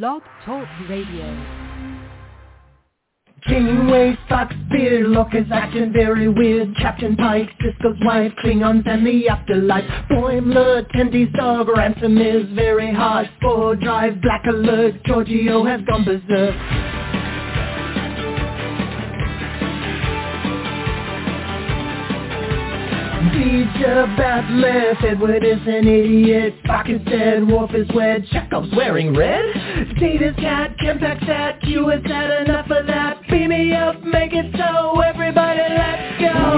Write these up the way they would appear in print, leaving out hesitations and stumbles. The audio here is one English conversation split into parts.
Blog Talk Radio. Janeway, Fox, Beard, Locker's acting very weird. Captain Pike, Sisko's wife, Klingons and the afterlife. Boimler, Tendy's dog, Ransom is very harsh. Spore Drive, Black Alert, Georgio has gone berserk. Teacher Bat left, Edward is an idiot, Spock is dead, Worf is wed, Chekhov's wearing red, Data's cat, Kempak's hat, Q has had enough of that, beam me up, make it so, everybody let's go! We talk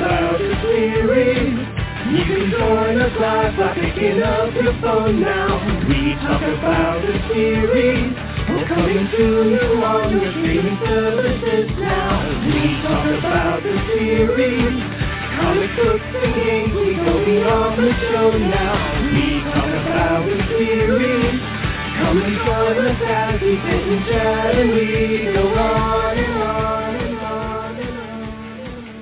about the series, you can join us live by picking up your phone now, we talk about the series. We're coming to you on your streaming services now. We talk about the series, comic books and games, we go beyond the show now. We talk about the series, come and join us as we sit and chat and we go on and on and on and on.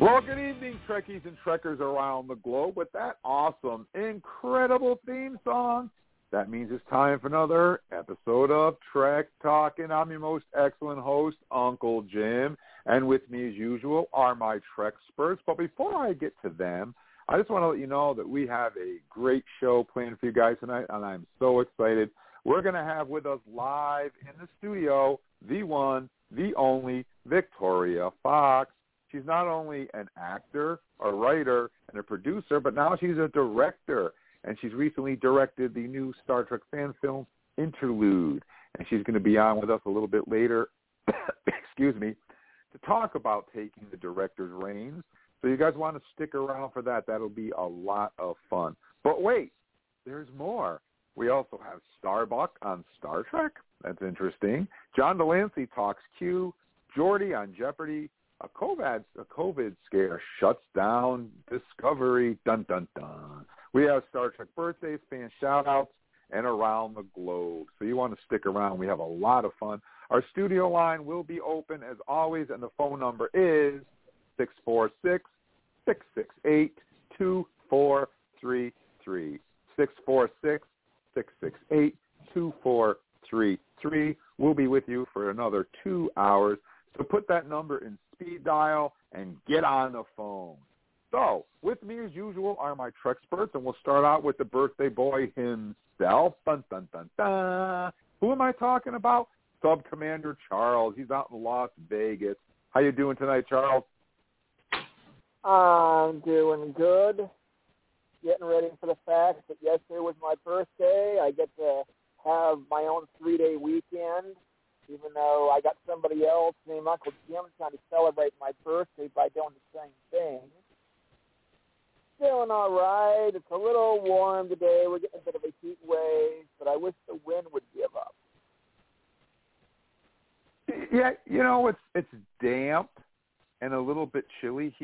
Well, good evening, Trekkies and Trekkers around the globe. With that awesome, incredible theme song, that means it's time for another episode of Trek Talkin'. I'm your most excellent host, Uncle Jim, and with me as usual are my Trek-spurts. But before I get to them, I just want to let you know that we have a great show planned for you guys tonight, and I'm so excited. We're going to have with us live in the studio the one, the only Victoria Fox. She's not only an actor, a writer, and a producer, but now she's a director. And she's recently directed the new Star Trek fan film, Interlude. And she's going to be on with us a little bit later, excuse me, to talk about taking the director's reins. So you guys want to stick around for that. That'll be a lot of fun. But wait, there's more. We also have Starbuck on Star Trek. That's interesting. John Delancey talks Q. Geordi on Jeopardy! A COVID scare shuts down Discovery. Dun, dun, dun. We have Star Trek birthdays, fan shout-outs, and around the globe. So you want to stick around. We have a lot of fun. Our studio line will be open, as always, and the phone number is 646-668-2433. 646-668-2433. We'll be with you for another 2 hours. So put that number in speed dial and get on the phone. So, with me as usual are my Trek-spurts, and we'll start out with the birthday boy himself. Dun, dun, dun, dun. Who am I talking about? Sub Commander Charles. He's out in Las Vegas. How you doing tonight, Charles? I'm doing good. Getting ready for the fact that yesterday was my birthday. I get to have my own 3-day weekend, even though I got somebody else named Uncle Jim trying to celebrate my birthday by doing the same thing. Feeling all right. It's a little warm today. We're getting a bit of a heat wave, but I wish the wind would give up. Yeah, you know, it's damp and a little bit chilly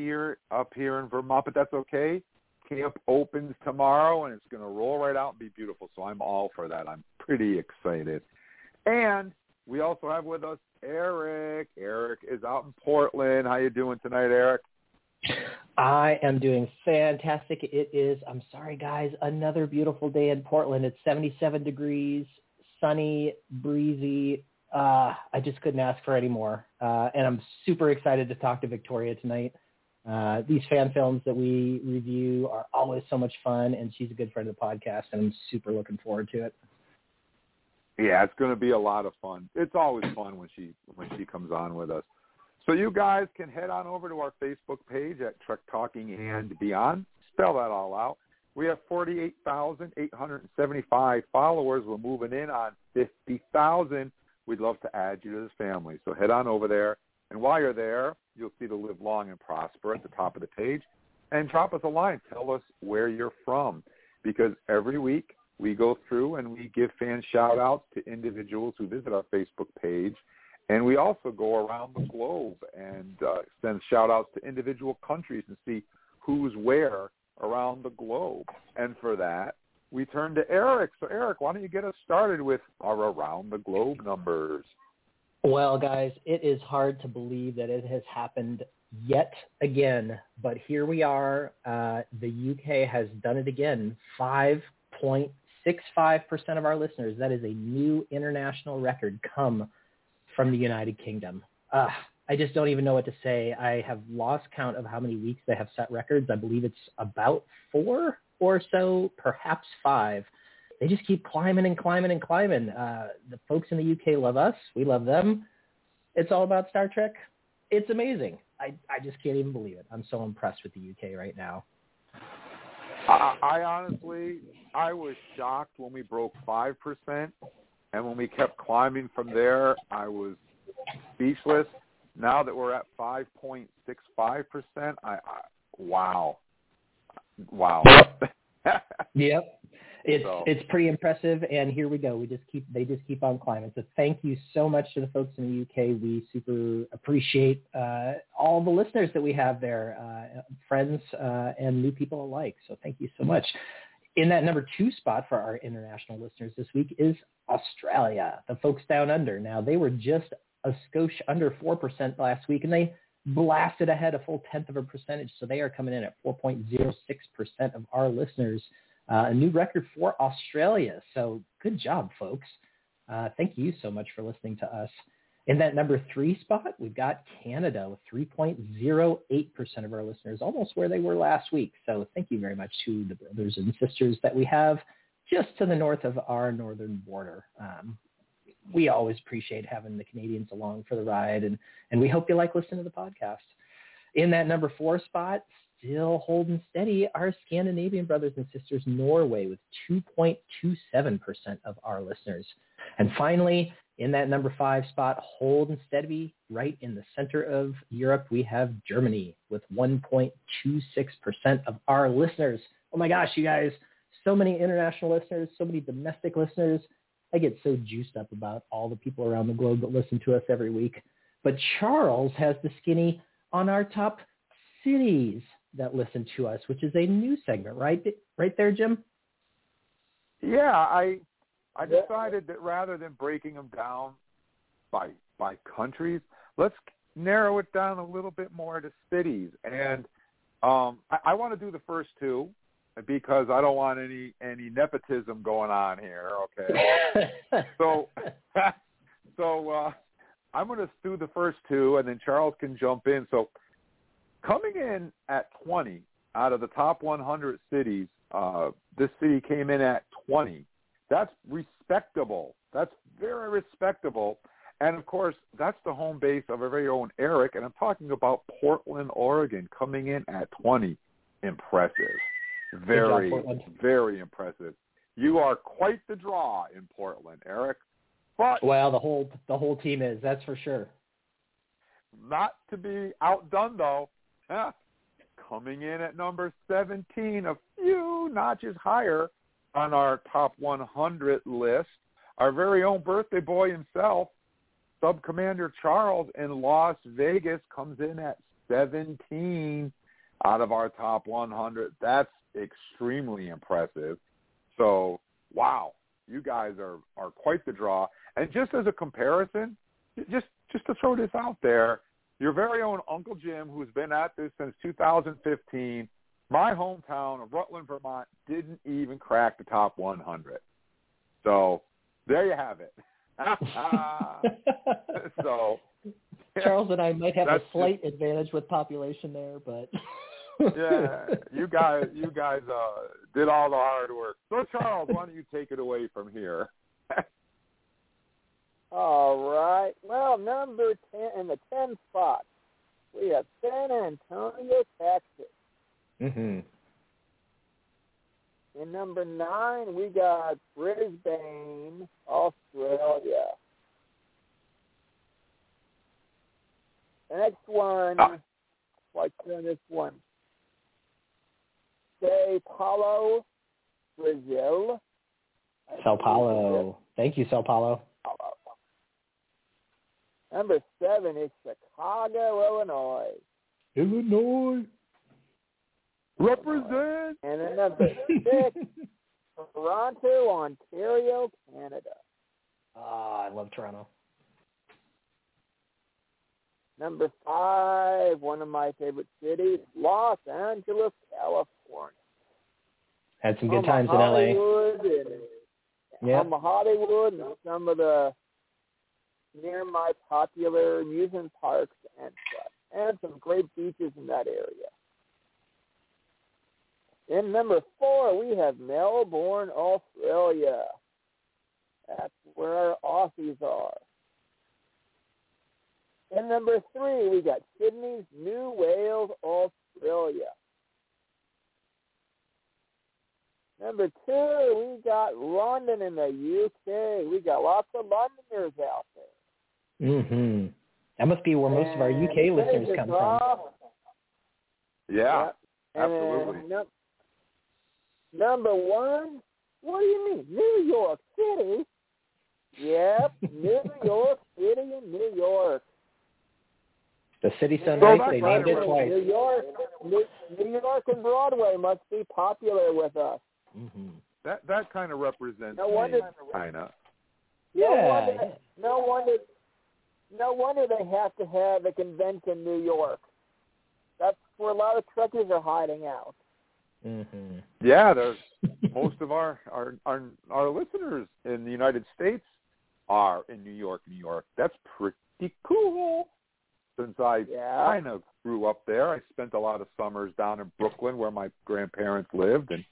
up here in Vermont, but that's okay. Camp opens tomorrow, and it's going to roll right out and be beautiful, so I'm all for that. I'm pretty excited. And we also have with us Eric. Eric is out in Portland. How you doing tonight, Eric? I am doing fantastic. It is, I'm sorry guys, another beautiful day in Portland. It's 77 degrees, sunny, breezy. I just couldn't ask for any more. And I'm super excited to talk to Victoria tonight. These fan films that we review are always so much fun, and she's a good friend of the podcast, and I'm super looking forward to it. Yeah, it's going to be a lot of fun. It's always fun when she comes on with us. So you guys can head on over to our Facebook page at Trek Talking and Beyond. Spell that all out. We have 48,875 followers. We're moving in on 50,000. We'd love to add you to this family. So head on over there. And while you're there, you'll see the Live Long and Prosper at the top of the page. And drop us a line. Tell us where you're from. Because every week we go through and we give fan shout-outs to individuals who visit our Facebook page. And we also go around the globe and send shout-outs to individual countries and see who's where around the globe. And for that, we turn to Eric. So, Eric, why don't you get us started with our around-the-globe numbers? Well, guys, it is hard to believe that it has happened yet again. But here we are. The UK has done it again, 5.6 65% of our listeners. That is a new international record come from the United Kingdom. I just don't even know what to say. I have lost count of how many weeks they have set records. I believe it's about 4 or so, perhaps 5. They just keep climbing and climbing and climbing. The folks in the UK love us. We love them. It's all about Star Trek. It's amazing. I just can't even believe it. I'm so impressed with the UK right now. I honestly, I was shocked when we broke 5%. And when we kept climbing from there, I was speechless. Now that we're at 5.65%, Wow. Yep. It's pretty impressive, and here we go. They just keep on climbing. So thank you so much to the folks in the UK. We super appreciate all the listeners that we have there, friends and new people alike. So thank you so much. In that number 2 spot for our international listeners this week is Australia, the folks down under. Now, they were just a skosh under 4% last week, and they blasted ahead a full 0.1%, so they are coming in at 4.06% of our listeners. A new record for Australia. So good job, folks. Thank you so much for listening to us. In that number 3 spot, we've got Canada with 3.08% of our listeners, almost where they were last week. So thank you very much to the brothers and sisters that we have just to the north of our northern border. We always appreciate having the Canadians along for the ride, and we hope you like listening to the podcast. In that number 4 spot, still holding steady, our Scandinavian brothers and sisters, Norway, with 2.27% of our listeners. And finally, in that number 5 spot, holding steady, right in the center of Europe, we have Germany with 1.26% of our listeners. Oh my gosh, you guys, so many international listeners, so many domestic listeners. I get so juiced up about all the people around the globe that listen to us every week. But Charles has the skinny on our top cities that listen to us, which is a new segment, right there, Jim? Yeah, I decided that rather than breaking them down by countries, let's narrow it down a little bit more to cities. And I want to do the first 2 because I don't want any nepotism going on here. Okay, so I'm going to do the first 2, and then Charles can jump in. So, coming in at 20 out of the top 100 cities, this city came in at 20. That's respectable. That's very respectable. And, of course, that's the home base of our very own Eric, and I'm talking about Portland, Oregon, coming in at 20. Impressive. Very, very impressive. You are quite the draw in Portland, Eric. But, well, the whole team is, that's for sure. Not to be outdone, though. Coming in at number 17, a few notches higher on our top 100 list, our very own birthday boy himself, Sub Commander Charles in Las Vegas, comes in at 17 out of our top 100. That's extremely impressive. So, wow, you guys are quite the draw. And just as a comparison, just to throw this out there, your very own Uncle Jim, who's been at this since 2015, my hometown of Rutland, Vermont, didn't even crack the top 100. So there you have it. So Charles and I might have a slight advantage with population there, but yeah, you guys did all the hard work. So Charles, why don't you take it away from here? All right. Well, number 10 in the 10 spot, we have San Antonio, Texas. Mm-hmm. In number 9, we got Brisbane, Australia. The next one, Sao Paulo, Brazil. Sao Paulo. Thank you, Sao Paulo. Number 7 is Chicago, Illinois. Illinois. Represent. And then number 6, Toronto, Ontario, Canada. I love Toronto. Number 5, one of my favorite cities, Los Angeles, California. Had some good times in L.A. Some of Hollywood and some of the nearby popular amusement parks and stuff. And some great beaches in that area. In number 4, we have Melbourne, Australia. That's where our Aussies are. In number 3, we got Sydney's New Wales, Australia. Number 2, we got London in the UK. We got lots of Londoners out there. Mm-hmm. That must be where most of our UK listeners come from. Yeah, absolutely. Number 1, what do you mean? New York City? Yep, New York City and New York. The city sunrise, they named it twice. New York and Broadway must be popular with us. Mm-hmm. That kind of represents China. No wonder they have to have a convention in New York. That's where a lot of truckers are hiding out. Mm-hmm. Yeah, most of our listeners in the United States are in New York, New York. That's pretty cool. Since I kind of grew up there, I spent a lot of summers down in Brooklyn where my grandparents lived, and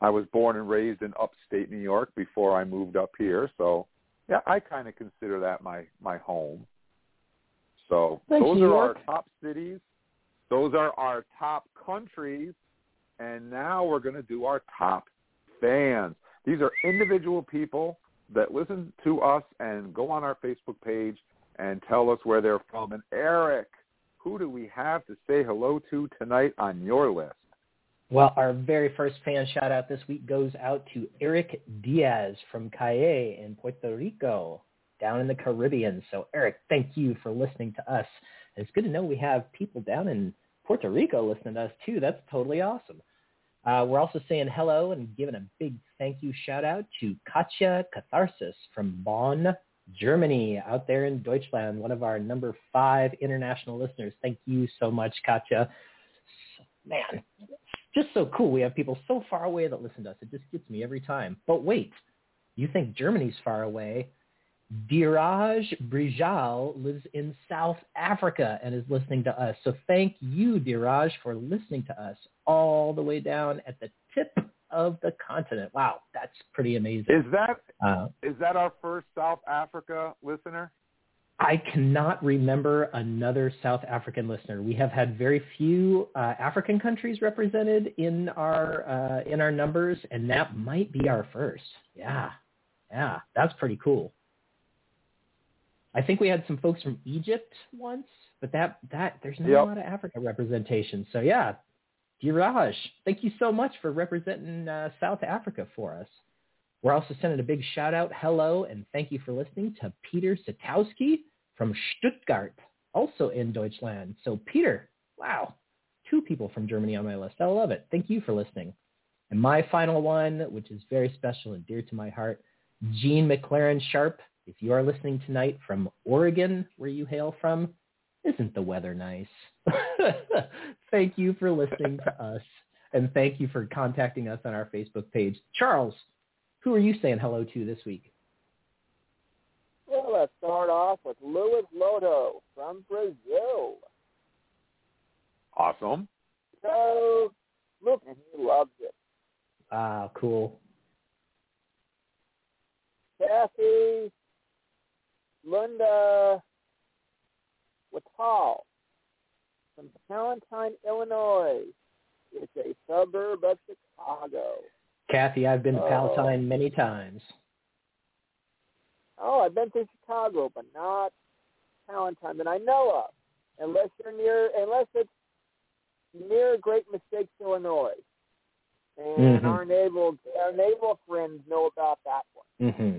I was born and raised in upstate New York before I moved up here. So, yeah, I kind of consider that my home. So those are our top cities. Those are our top countries. And now we're going to do our top fans. These are individual people that listen to us and go on our Facebook page and tell us where they're from. And Eric, who do we have to say hello to tonight on your list? Well, our very first fan shout-out this week goes out to Eric Diaz from Cayey in Puerto Rico, down in the Caribbean. So, Eric, thank you for listening to us. And it's good to know we have people down in Puerto Rico listening to us, too. That's totally awesome. We're also saying hello and giving a big thank you shout-out to Katja Catharsis from Bonn, Germany, out there in Deutschland, one of our number 5 international listeners. Thank you so much, Katja. Man, just so cool. We have people so far away that listen to us. It just gets me every time. But wait, you think Germany's far away? Diraj Brijal lives in South Africa and is listening to us. So thank you, Diraj, for listening to us all the way down at the tip of the continent. Wow, that's pretty amazing. Is that our first South Africa listener? I cannot remember another South African listener. We have had very few African countries represented in our numbers, and that might be our first. Yeah, that's pretty cool. I think we had some folks from Egypt once, but that there's not a lot of Africa representation. So yeah, Diraj, thank you so much for representing South Africa for us. We're also sending a big shout-out, hello, and thank you for listening to Peter Satowski from Stuttgart, also in Deutschland. So, Peter, wow, 2 people from Germany on my list. I love it. Thank you for listening. And my final one, which is very special and dear to my heart, Jean McLaren-Sharp, if you are listening tonight from Oregon, where you hail from, isn't the weather nice? Thank you for listening to us, and thank you for contacting us on our Facebook page. Charles, who are you saying hello to this week? Well, let's start off with Luis Loto from Brazil. Awesome. So, look, and he loves it. Ah, cool. Kathy Lunda Watal from Palatine, Illinois. It's a suburb of Chicago. Kathy, I've been to Palatine many times. Oh, I've been to Chicago, but not Palatine that I know of, unless it's near Great Mistakes, Illinois. And our naval friends know about that one. Mm-hmm.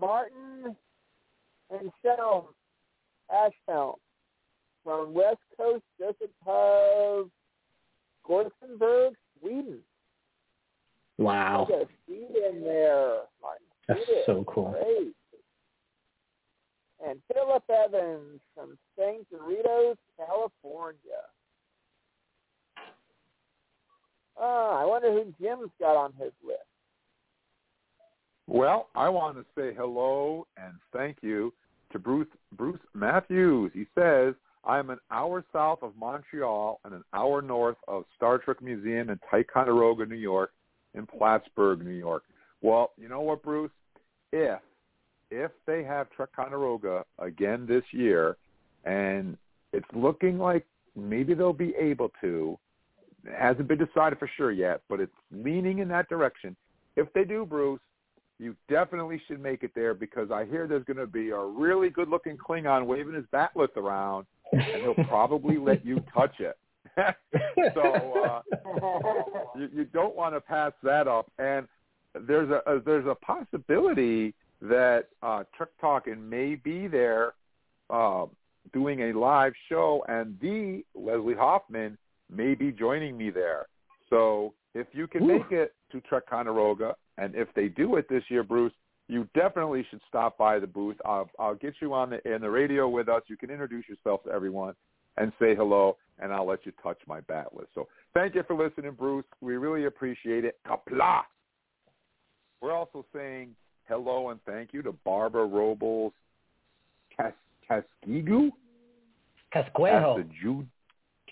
Martin and Shelm Ashfeld from West Coast, just above Gothenburg, Sweden. Wow. Got a seat in there. That's so cool. Great. And Philip Evans from St. Doritos, California. I wonder who Jim's got on his list. Well, I want to say hello and thank you to Bruce Matthews. He says, I'm an hour south of Montreal and an hour north of Star Trek Museum in Ticonderoga, New York, in Plattsburgh, New York. Well, you know what, Bruce? If they have Ticonderoga again this year, and it's looking like maybe they'll be able to, it hasn't been decided for sure yet, but it's leaning in that direction. If they do, Bruce, you definitely should make it there, because I hear there's going to be a really good-looking Klingon waving his batleth around, and he'll probably let you touch it. So you don't want to pass that up. And there's a possibility that Trek Talkin' may be there doing a live show, and the Leslie Hoffman may be joining me there. So if you can make it to Ticonderoga, and if they do it this year, Bruce, you definitely should stop by the booth. I'll get you on the radio with us. You can introduce yourself to everyone and say hello, and I'll let you touch my bat list. So thank you for listening, Bruce. We really appreciate it. Kapla! We're also saying hello and thank you to Barbara Robles Casquejo.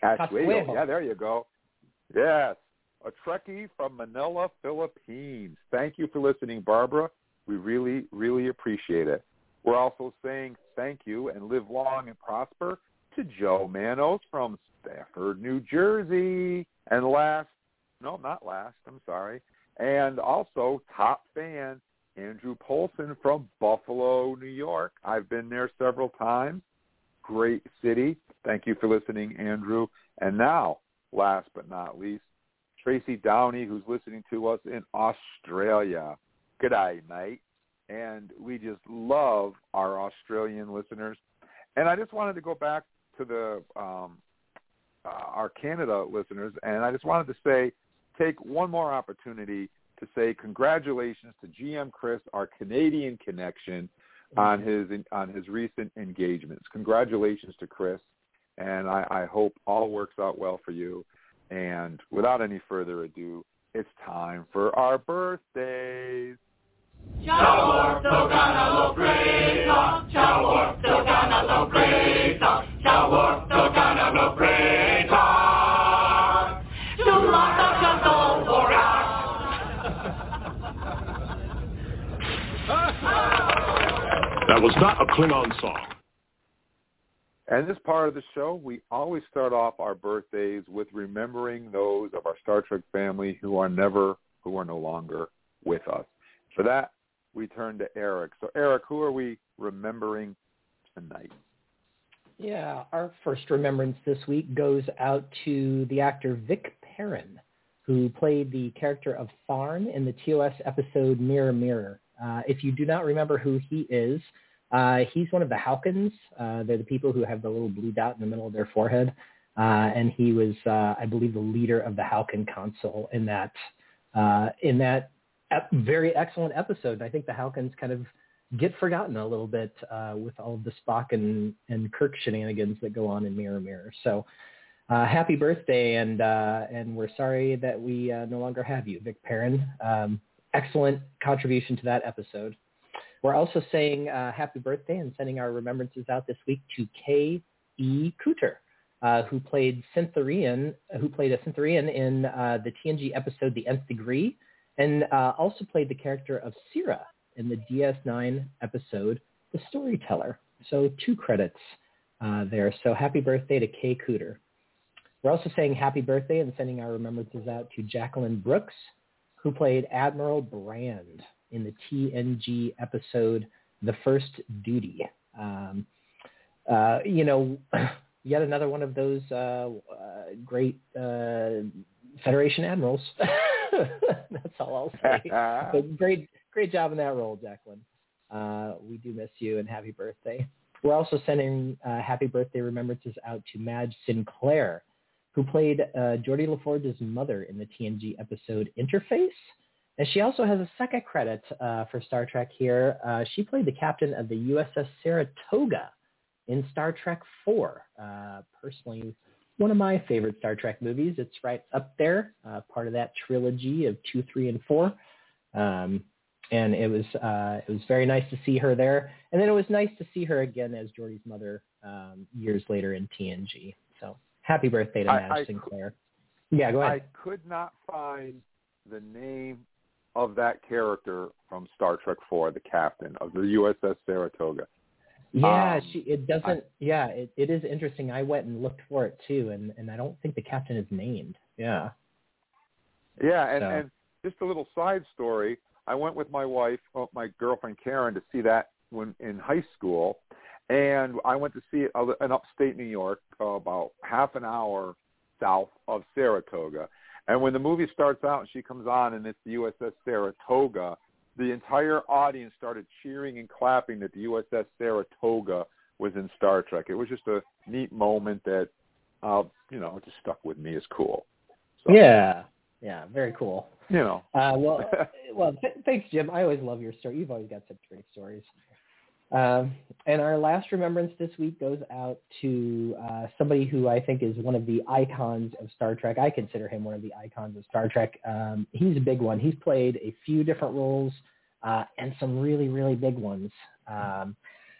Yeah, there you go. Yes. A Trekkie from Manila, Philippines. Thank you for listening, Barbara. We really, really appreciate it. We're also saying thank you and live long and prosper to Joe Manos from Stafford, New Jersey. And And also top fan, Andrew Polson from Buffalo, New York. I've been there several times. Great city. Thank you for listening, Andrew. And now, last but not least, Tracy Downey, who's listening to us in Australia. G'day, mate. And we just love our Australian listeners. And I just wanted to go back to the our Canada listeners, and I just wanted to take one more opportunity to say congratulations to GM Chris, our Canadian connection, on his recent engagements. Congratulations to Chris, and I hope all works out well for you. And without any further ado, it's time for our birthdays. Ciao, Ortogana Lopreta. Ciao, Ortogana Lopreta. Ciao, Ortogana Lopreta. Ciao, Canto Borat. That was not a Klingon song. And this part of the show, we always start off our birthdays with remembering those of our Star Trek family who are no longer with us. For that, we turn to Eric. So, Eric, who are we remembering tonight? Yeah, our first remembrance this week goes out to the actor Vic Perrin, who played the character of Farn in the TOS episode Mirror, Mirror. If you do not remember who he is, he's one of the Halkins. They're the people who have the little blue dot in the middle of their forehead. And he was, I believe, the leader of the Halkin Council in that very excellent episode. I think the Halkins kind of get forgotten a little bit with all of the Spock and Kirk shenanigans that go on in Mirror, Mirror. So happy birthday, and we're sorry that we no longer have you, Vic Perrin. Excellent contribution to that episode. We're also saying happy birthday and sending our remembrances out this week to K.E. Cooter, who played a Synthurian in the TNG episode The Nth Degree, and also played the character of Sira in the DS9 episode The Storyteller. So 2 credits there. So happy birthday to K.E. Cooter. We're also saying happy birthday and sending our remembrances out to Jacqueline Brooks, who played Admiral Brand in the TNG episode, The First Duty. Yet another one of those great Federation admirals. That's all I'll say. But great job in that role, Jacqueline. We do miss you, and happy birthday. We're also sending happy birthday remembrances out to Madge Sinclair, who played Geordi LaForge's mother in the TNG episode Interface. And she also has a second credit for Star Trek here. She played the captain of the USS Saratoga in Star Trek IV. Personally, one of my favorite Star Trek movies. It's right up there, part of that trilogy of 2, 3, and 4. And it was very nice to see her there. And then it was nice to see her again as Geordi's mother years later in TNG. So happy birthday to Madge Sinclair. Yeah, go ahead. I could not find the name of that character from Star Trek IV, the captain of the USS Saratoga. Yeah, it is interesting. I went and looked for it too, and I don't think the captain is named. Yeah. Yeah, and just a little side story. I went with my wife, my girlfriend Karen, to see that when in high school, and I went to see it in upstate New York, about half an hour south of Saratoga. And when the movie starts out and she comes on and it's the USS Saratoga, the entire audience started cheering and clapping that the USS Saratoga was in Star Trek. It was just a neat moment that, just stuck with me as cool. So, yeah, very cool. Well, thanks, Jim. I always love your story. You've always got such great stories. And our last remembrance this week goes out to somebody who I think is one of the icons of Star Trek. I consider him one of the icons of Star Trek. He's a big one. He's played a few different roles and some really, really big ones.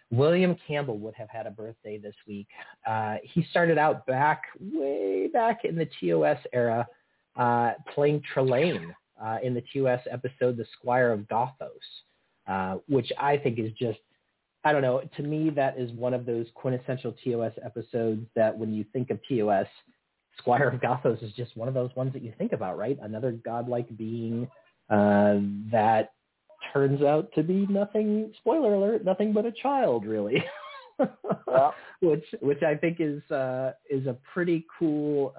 William Campbell would have had a birthday this week. He started out way back in the TOS era playing Trelane in the TOS episode The Squire of Gothos, which I think is just, I don't know, to me, that is one of those quintessential TOS episodes that when you think of TOS, Squire of Gothos is just one of those ones that you think about, right? Another godlike being that turns out to be nothing, spoiler alert, nothing but a child, really. Yeah. Which I think is a pretty cool,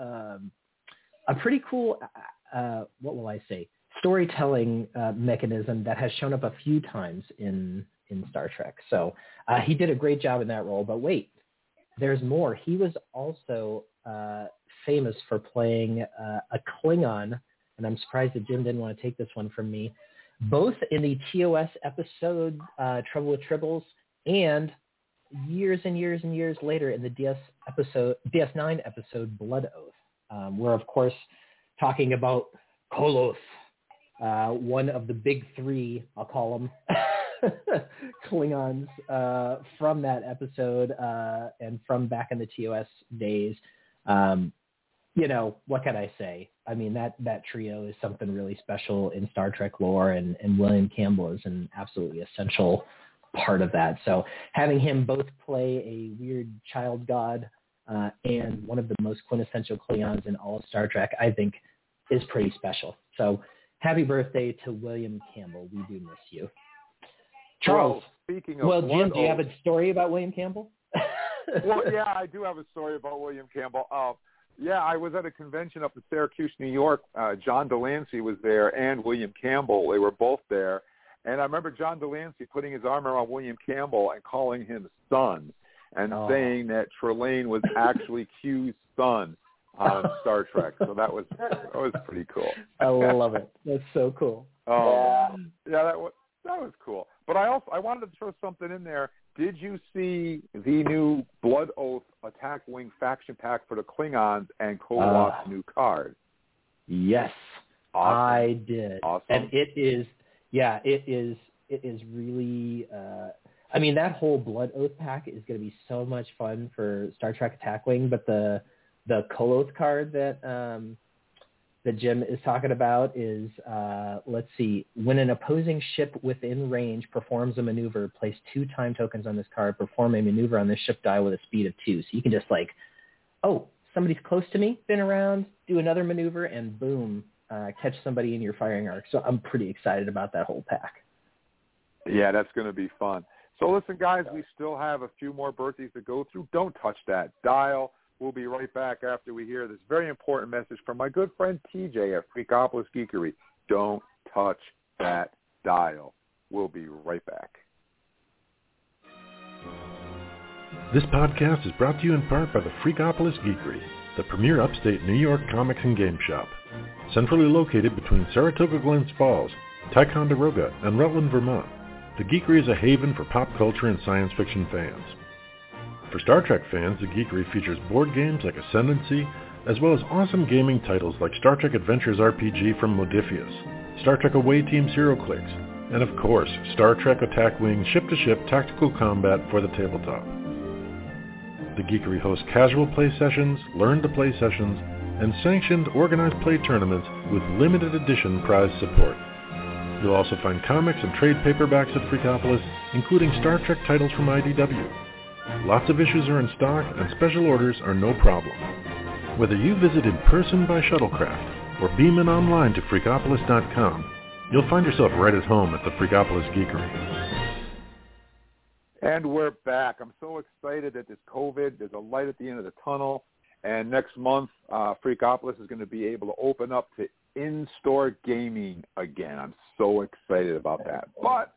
what will I say, storytelling mechanism that has shown up a few times in Star Trek. So he did a great job in that role, but wait, there's more. He was also famous for playing a Klingon, and I'm surprised that Jim didn't want to take this one from me, both in the TOS episode Trouble with Tribbles and years later in the DS9 episode Blood Oath. We're, of course, talking about Koloth, one of the big three, I'll call them, Klingons from that episode and from back in the TOS days. What can I say? I mean, that trio is something really special in Star Trek lore, and William Campbell is an absolutely essential part of that. So having him both play a weird child god and one of the most quintessential Klingons in all of Star Trek, I think, is pretty special. So happy birthday to William Campbell. We do miss you. Charles, Jim, do you have a story about William Campbell? Well, yeah, I do have a story about William Campbell. I was at a convention up in Syracuse, New York. John Delancey was there and William Campbell. They were both there. And I remember John Delancey putting his arm around William Campbell and calling him son and saying that Trelane was actually Q's son on Star Trek. So that was pretty cool. I love it. That's so cool. Yeah, that was cool. But I wanted to throw something in there. Did you see the new Blood Oath Attack Wing faction pack for the Klingons and Koloth's new card? Yes, awesome. I did. Awesome. And it is really. I mean, that whole Blood Oath pack is going to be so much fun for Star Trek Attack Wing. But the Koloth card that Jim is talking about is, when an opposing ship within range performs a maneuver, place 2 time tokens on this card, perform a maneuver on this ship die with a speed of 2. So you can just somebody's close to me, spin around, do another maneuver, and boom, catch somebody in your firing arc. So I'm pretty excited about that whole pack. Yeah, that's going to be fun. So listen, guys, we still have a few more birthdays to go through. Don't touch that dial. We'll be right back after we hear this very important message from my good friend TJ at Freakopolis Geekery. Don't touch that dial. We'll be right back. This podcast is brought to you in part by the Freakopolis Geekery, the premier upstate New York comics and game shop. Centrally located between Saratoga Glens Falls, Ticonderoga, and Rutland, Vermont, the Geekery is a haven for pop culture and science fiction fans. For Star Trek fans, the Geekery features board games like Ascendancy, as well as awesome gaming titles like Star Trek Adventures RPG from Modiphius, Star Trek Away Team's HeroClix, and of course, Star Trek Attack Wing ship-to-ship tactical combat for the tabletop. The Geekery hosts casual play sessions, learn-to-play sessions, and sanctioned organized play tournaments with limited edition prize support. You'll also find comics and trade paperbacks at Freakopolis, including Star Trek titles from IDW. Lots of issues are in stock, and special orders are no problem. Whether you visit in person by shuttlecraft or beam in online to Freakopolis.com, you'll find yourself right at home at the Freakopolis Geekery. And we're back. I'm so excited that this COVID, there's a light at the end of the tunnel. And next month, Freakopolis is going to be able to open up to in-store gaming again. I'm so excited about that. But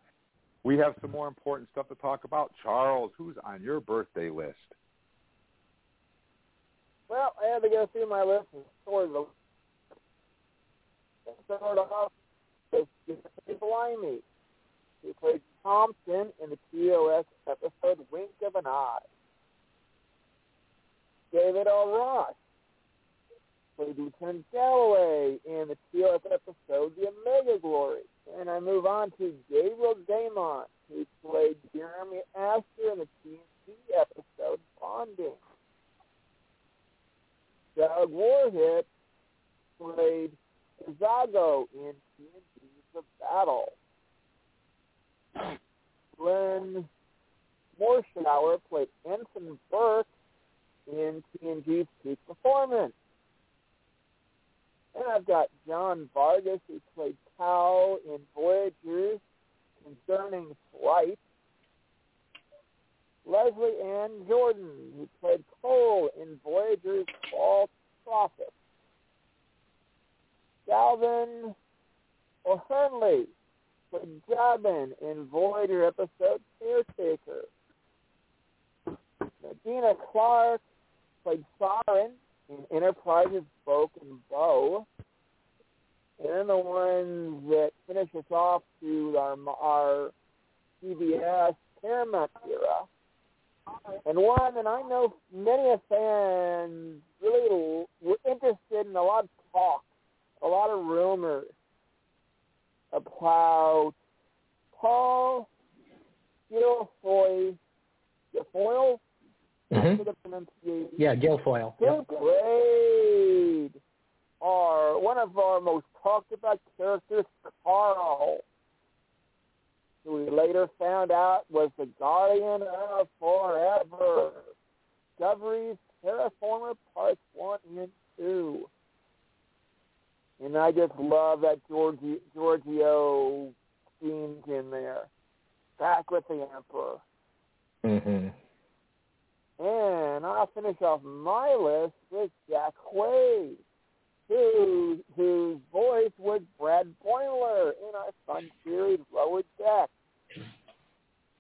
we have some more important stuff to talk about. Charles, who's on your birthday list? Well, I had to go through my list and sort of off Blind Meat. He played Thompson in the TOS episode Wink of an Eye. David L. Ross played Lieutenant Galloway in the TOS episode The Omega Glory. And I move on to Gabriel Damon, who played Jeremy Astor in the TNG episode Bonding. Doug Warhead played Zago in TNG The Battle. Glenn Morshower played Ensign Burke in TNG's Peak Performance. And I've got John Vargas, who played Cal in Voyagers Concerning Flight. Leslie Ann Jordan, who played Cole in Voyager's False Prophets. Dalvin O'Hernley played Jabin in Voyager episode Caretaker. Medina Clark played Saren in Enterprise's Boak and Bow. And then the ones that finish us off to our CBS Paramount era. And one that I know many of fans really were interested in, a lot of talk, a lot of rumors about Paul Guilfoyle. Guilfoyle? Mm-hmm. Yeah, Guilfoyle. Who played one of our most talked about characters, Carl, who we later found out was the Guardian of Forever. Discovery's Terraformer Parts 1 and 2. And I just love that Giorgio scenes in there. Back with the Emperor. Mm-hmm. And I'll finish off my list with Jack Quaid, whose voice was Brad Boiler in our fun series Lower Deck.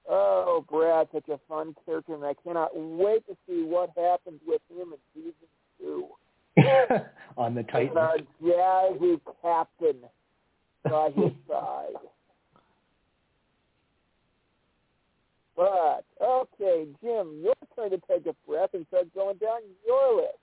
Oh, Brad, such a fun character, and I cannot wait to see what happens with him in season 2. On the Titan. And our jazzy captain by his side. But, okay, Jim, you're trying to take a breath and start going down your list.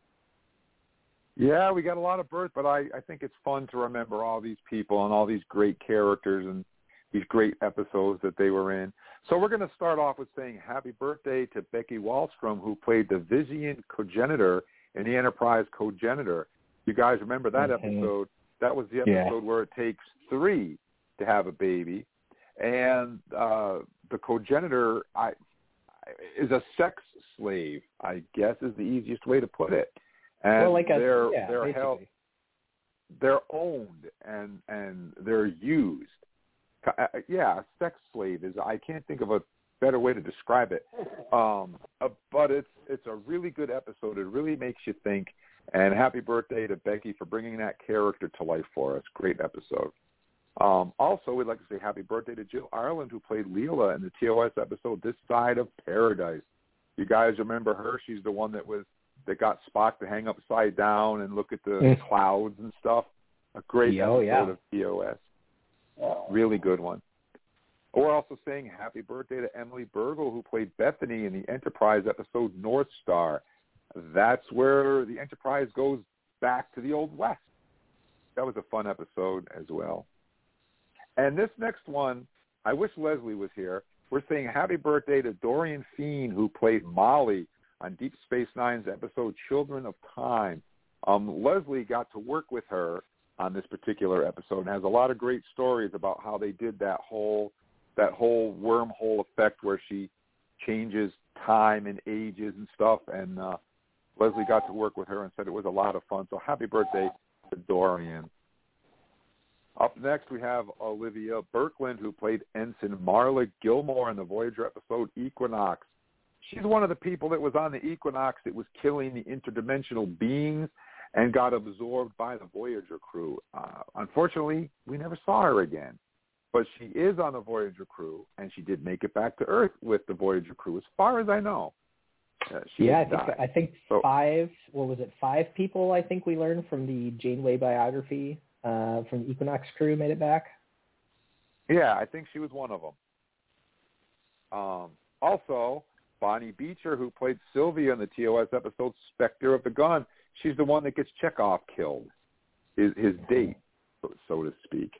Yeah, we got a lot of birth, but I think it's fun to remember all these people and all these great characters and these great episodes that they were in. So we're going to start off with saying happy birthday to Becky Wallstrom, who played the Visian Cogenitor in the Enterprise Cogenitor. You guys remember that episode? That was the episode where it takes 3 to have a baby. And the cogenitor is a sex slave, I guess, is the easiest way to put it. And they're held, they're owned, and they're used. A sex slave is, I can't think of a better way to describe it. But it's a really good episode. It really makes you think. And happy birthday to Becky for bringing that character to life for us. Great episode. Also, we'd like to say happy birthday to Jill Ireland, who played Leela in the TOS episode This Side of Paradise. You guys remember her? She's the one that got Spock to hang upside down and look at the clouds and stuff. A great episode of TOS. Wow. Really good one. We're also saying happy birthday to Emily Burgle, who played Bethany in the Enterprise episode North Star. That's where the Enterprise goes back to the Old West. That was a fun episode as well. And this next one I wish Leslie was here. We're saying happy birthday to Dorian Fiend, who played Molly on Deep Space Nine's episode Children of Time. Leslie got to work with her on this particular episode and has a lot of great stories about how they did that whole wormhole effect where she changes time and ages and stuff. And Leslie got to work with her and said it was a lot of fun. So happy birthday to Dorian. Up next, we have Olivia Birkeland, who played Ensign Marla Gilmore in the Voyager episode Equinox. She's one of the people that was on the Equinox that was killing the interdimensional beings and got absorbed by the Voyager crew. Unfortunately, we never saw her again. But she is on the Voyager crew, and she did make it back to Earth with the Voyager crew, as far as I know. Five people, I think we learned from the Janeway biography from the Equinox crew made it back. Yeah, I think she was one of them. Also, Bonnie Beecher, who played Sylvia in the TOS episode Spectre of the Gun, she's the one that gets Chekhov killed, his date, so to speak.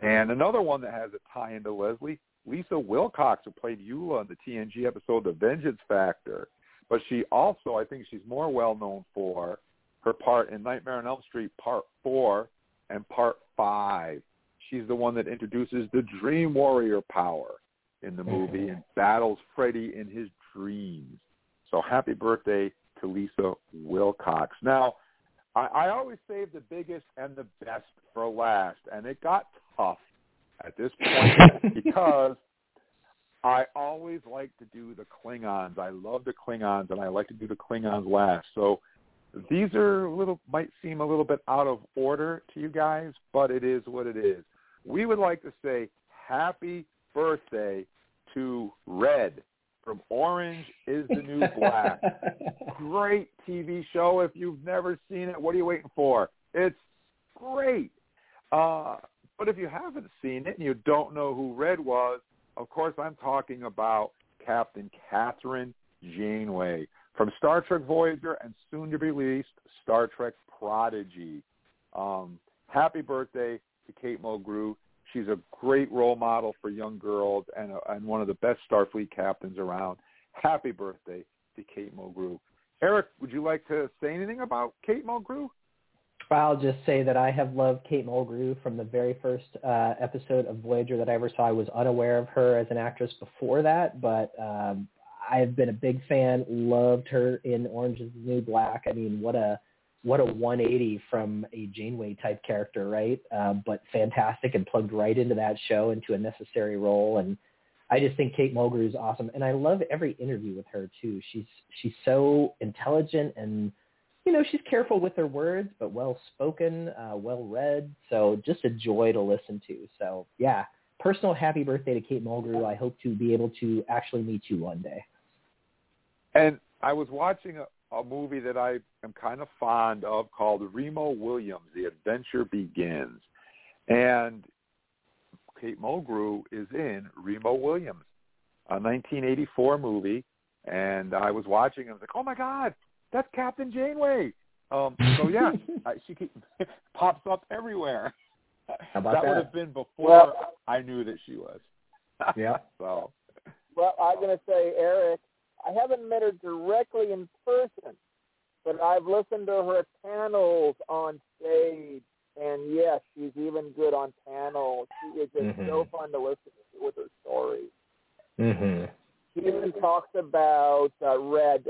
And another one that has a tie-in to Leslie, Lisa Wilcox, who played Eula in the TNG episode The Vengeance Factor. But she also, I think she's more well-known for her part in Nightmare on Elm Street Part 4 and Part 5. She's the one that introduces the Dream Warrior power in the movie and battles Freddy in his dreams. So happy birthday to Lisa Wilcox. Now, I always save the biggest and the best for last, and it got tough at this point because I always like to do the Klingons. I love the Klingons, and I like to do the Klingons last. So these are might seem a little bit out of order to you guys, but it is what it is. We would like to say happy birthday to Red from Orange is the New Black. Great TV show. If you've never seen it, what are you waiting for? It's great. But if you haven't seen it and you don't know who Red was, of course I'm talking about Captain Catherine Janeway from Star Trek Voyager and soon-to-be-released Star Trek Prodigy. Happy birthday to Kate Mulgrew. She's a great role model for young girls and one of the best Starfleet captains around. Happy birthday to Kate Mulgrew. Eric, would you like to say anything about Kate Mulgrew? I'll just say that I have loved Kate Mulgrew from the very first episode of Voyager that I ever saw. I was unaware of her as an actress before that, but I've been a big fan, loved her in Orange is the New Black. I mean, what a 180 from a Janeway-type character, right? But fantastic and plugged right into that show, into a necessary role. And I just think Kate Mulgrew is awesome. And I love every interview with her, too. She's so intelligent and, you know, she's careful with her words, but well-spoken, well-read. So just a joy to listen to. So, yeah, personal happy birthday to Kate Mulgrew. I hope to be able to actually meet you one day. And I was watching a movie that I am kind of fond of called Remo Williams, The Adventure Begins. And Kate Mulgrew is in Remo Williams, a 1984 movie. And I was watching and I was like, oh, my God, that's Captain Janeway. So, yeah, she pops up everywhere. How about that? Would have been before I knew that she was. Yeah. So. Well, I'm going to say, Eric, I haven't met her directly in person, but I've listened to her panels on stage, and yes, she's even good on panels. She is just so fun to listen to with her stories. Mm-hmm. She even talks about Red.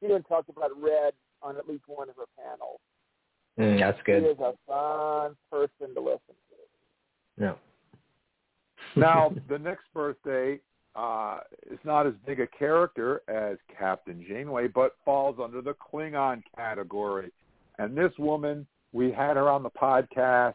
She even talked about Red on at least one of her panels. That's good. She is a fun person to listen to. Yeah. Now, the next birthday is not as big a character as Captain Janeway, but falls under the Klingon category. And this woman, we had her on the podcast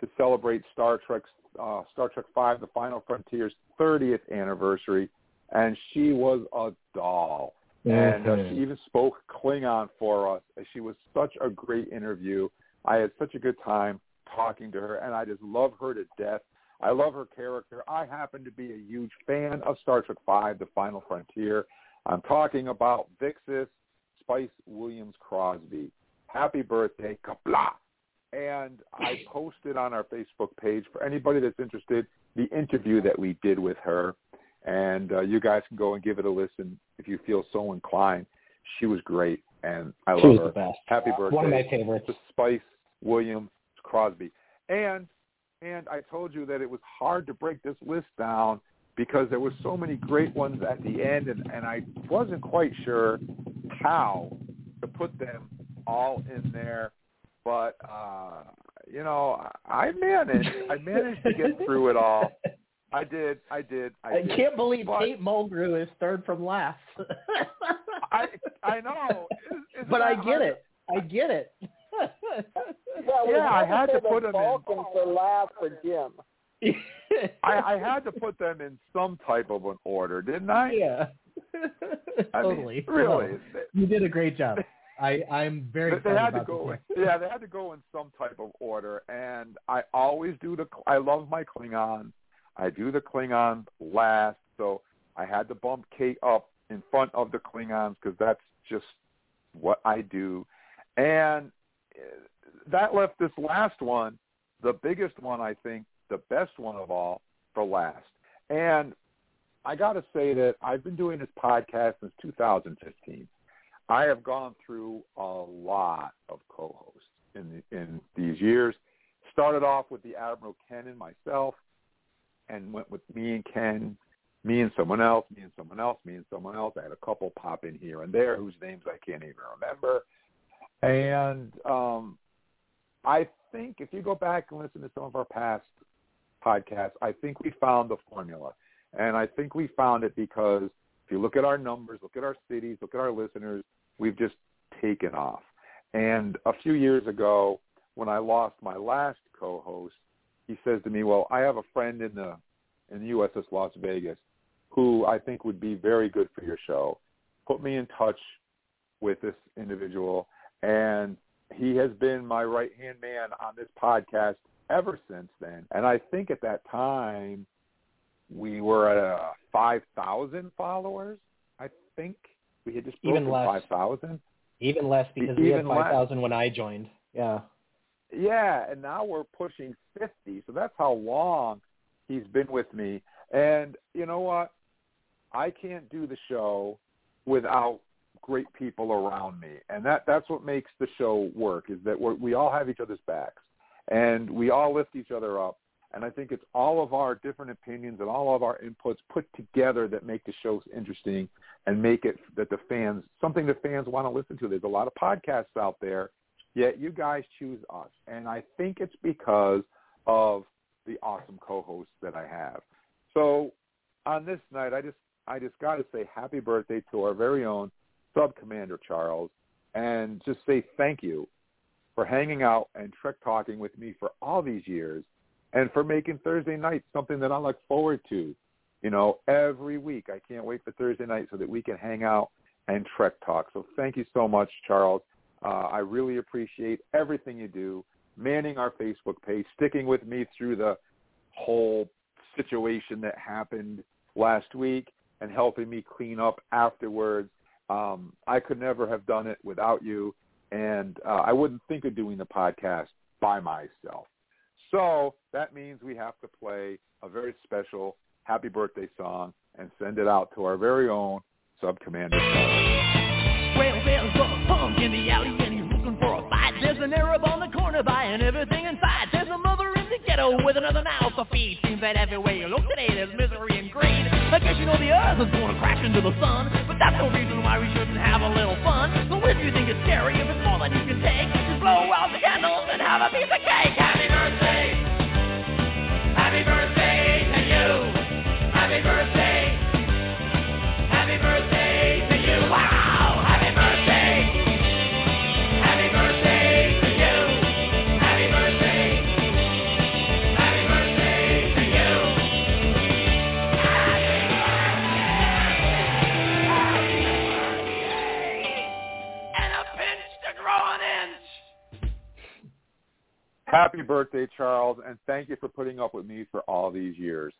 to celebrate Star Trek V, The Final Frontier's 30th anniversary, and she was a doll. Mm-hmm. And she even spoke Klingon for us. She was such a great interview. I had such a good time talking to her, and I just love her to death. I love her character. I happen to be a huge fan of Star Trek V, The Final Frontier. I'm talking about Vixis, Spice Williams Crosby. Happy birthday, kabla! And I posted on our Facebook page for anybody that's interested the interview that we did with her. And you guys can go and give it a listen if you feel so inclined. She was great, and I love her. She was the best. Happy birthday. One of my favorites. To Spice Williams Crosby. And I told you that it was hard to break this list down because there were so many great ones at the end, and I wasn't quite sure how to put them all in there. But, you know, I managed to get through it all. I did. I can't believe Kate Mulgrew is third from last. I know. But I get it. Yeah, I had to put them in. For last for Jim. I had to put them in some type of an order, didn't I? Yeah. Totally. I mean, really. No, you did a great job. I'm very excited about this. Yeah, they had to go in some type of order. And I always do I love my Klingon. I do the Klingon last, so I had to bump Kate up in front of the Klingons because that's just what I do. And that left this last one, the biggest one, I think, the best one of all, for last. And I got to say that I've been doing this podcast since 2015. I have gone through a lot of co-hosts in these years. Started off with the Admiral Ken and myself. And went with me and Ken, me and someone else, me and someone else, me and someone else. I had a couple pop in here and there whose names I can't even remember. And I think if you go back and listen to some of our past podcasts, I think we found the formula. And I think we found it because if you look at our numbers, look at our cities, look at our listeners, we've just taken off. And a few years ago, when I lost my last co-host, he says to me, well, I have a friend in the USS Las Vegas who I think would be very good for your show. Put me in touch with this individual, and he has been my right-hand man on this podcast ever since then. And I think at that time we were at 5,000 followers, I think. We had just broken 5,000. Even less because we had 5,000 when I joined. Yeah. Yeah, and now we're pushing 50, so that's how long he's been with me. And you know what? I can't do the show without great people around me, and that's what makes the show work, is that we all have each other's backs, and we all lift each other up, and I think it's all of our different opinions and all of our inputs put together that make the show interesting and make it that something the fans want to listen to. There's a lot of podcasts out there. Yet you guys choose us, and I think it's because of the awesome co-hosts that I have. So on this night, I just got to say happy birthday to our very own Sub-Commander Charles, and just say thank you for hanging out and Trek talking with me for all these years, and for making Thursday night something that I look forward to, you know, every week. I can't wait for Thursday night so that we can hang out and Trek talk. So thank you so much, Charles. I really appreciate everything you do, manning our Facebook page, sticking with me through the whole situation that happened last week, and helping me clean up afterwards. I could never have done it without you, and I wouldn't think of doing the podcast by myself. So that means we have to play a very special happy birthday song and send it out to our very own Sub-Commander. Well, there's a punk in the alley and he's looking for a fight. There's an Arab on the corner buying everything in sight. There's a mother in the ghetto with another mouth to feed. Seems that everywhere you look today there's misery and greed. I guess you know the earth is going to crash into the sun, but that's no reason why we shouldn't have a little fun. So if you think it's scary, if it's more than you can take, just blow out the candles and have a piece of cake. Happy birthday. Happy birthday to you. Happy birthday. Happy birthday to you. Wow. Happy birthday, Charles, and thank you for putting up with me for all these years.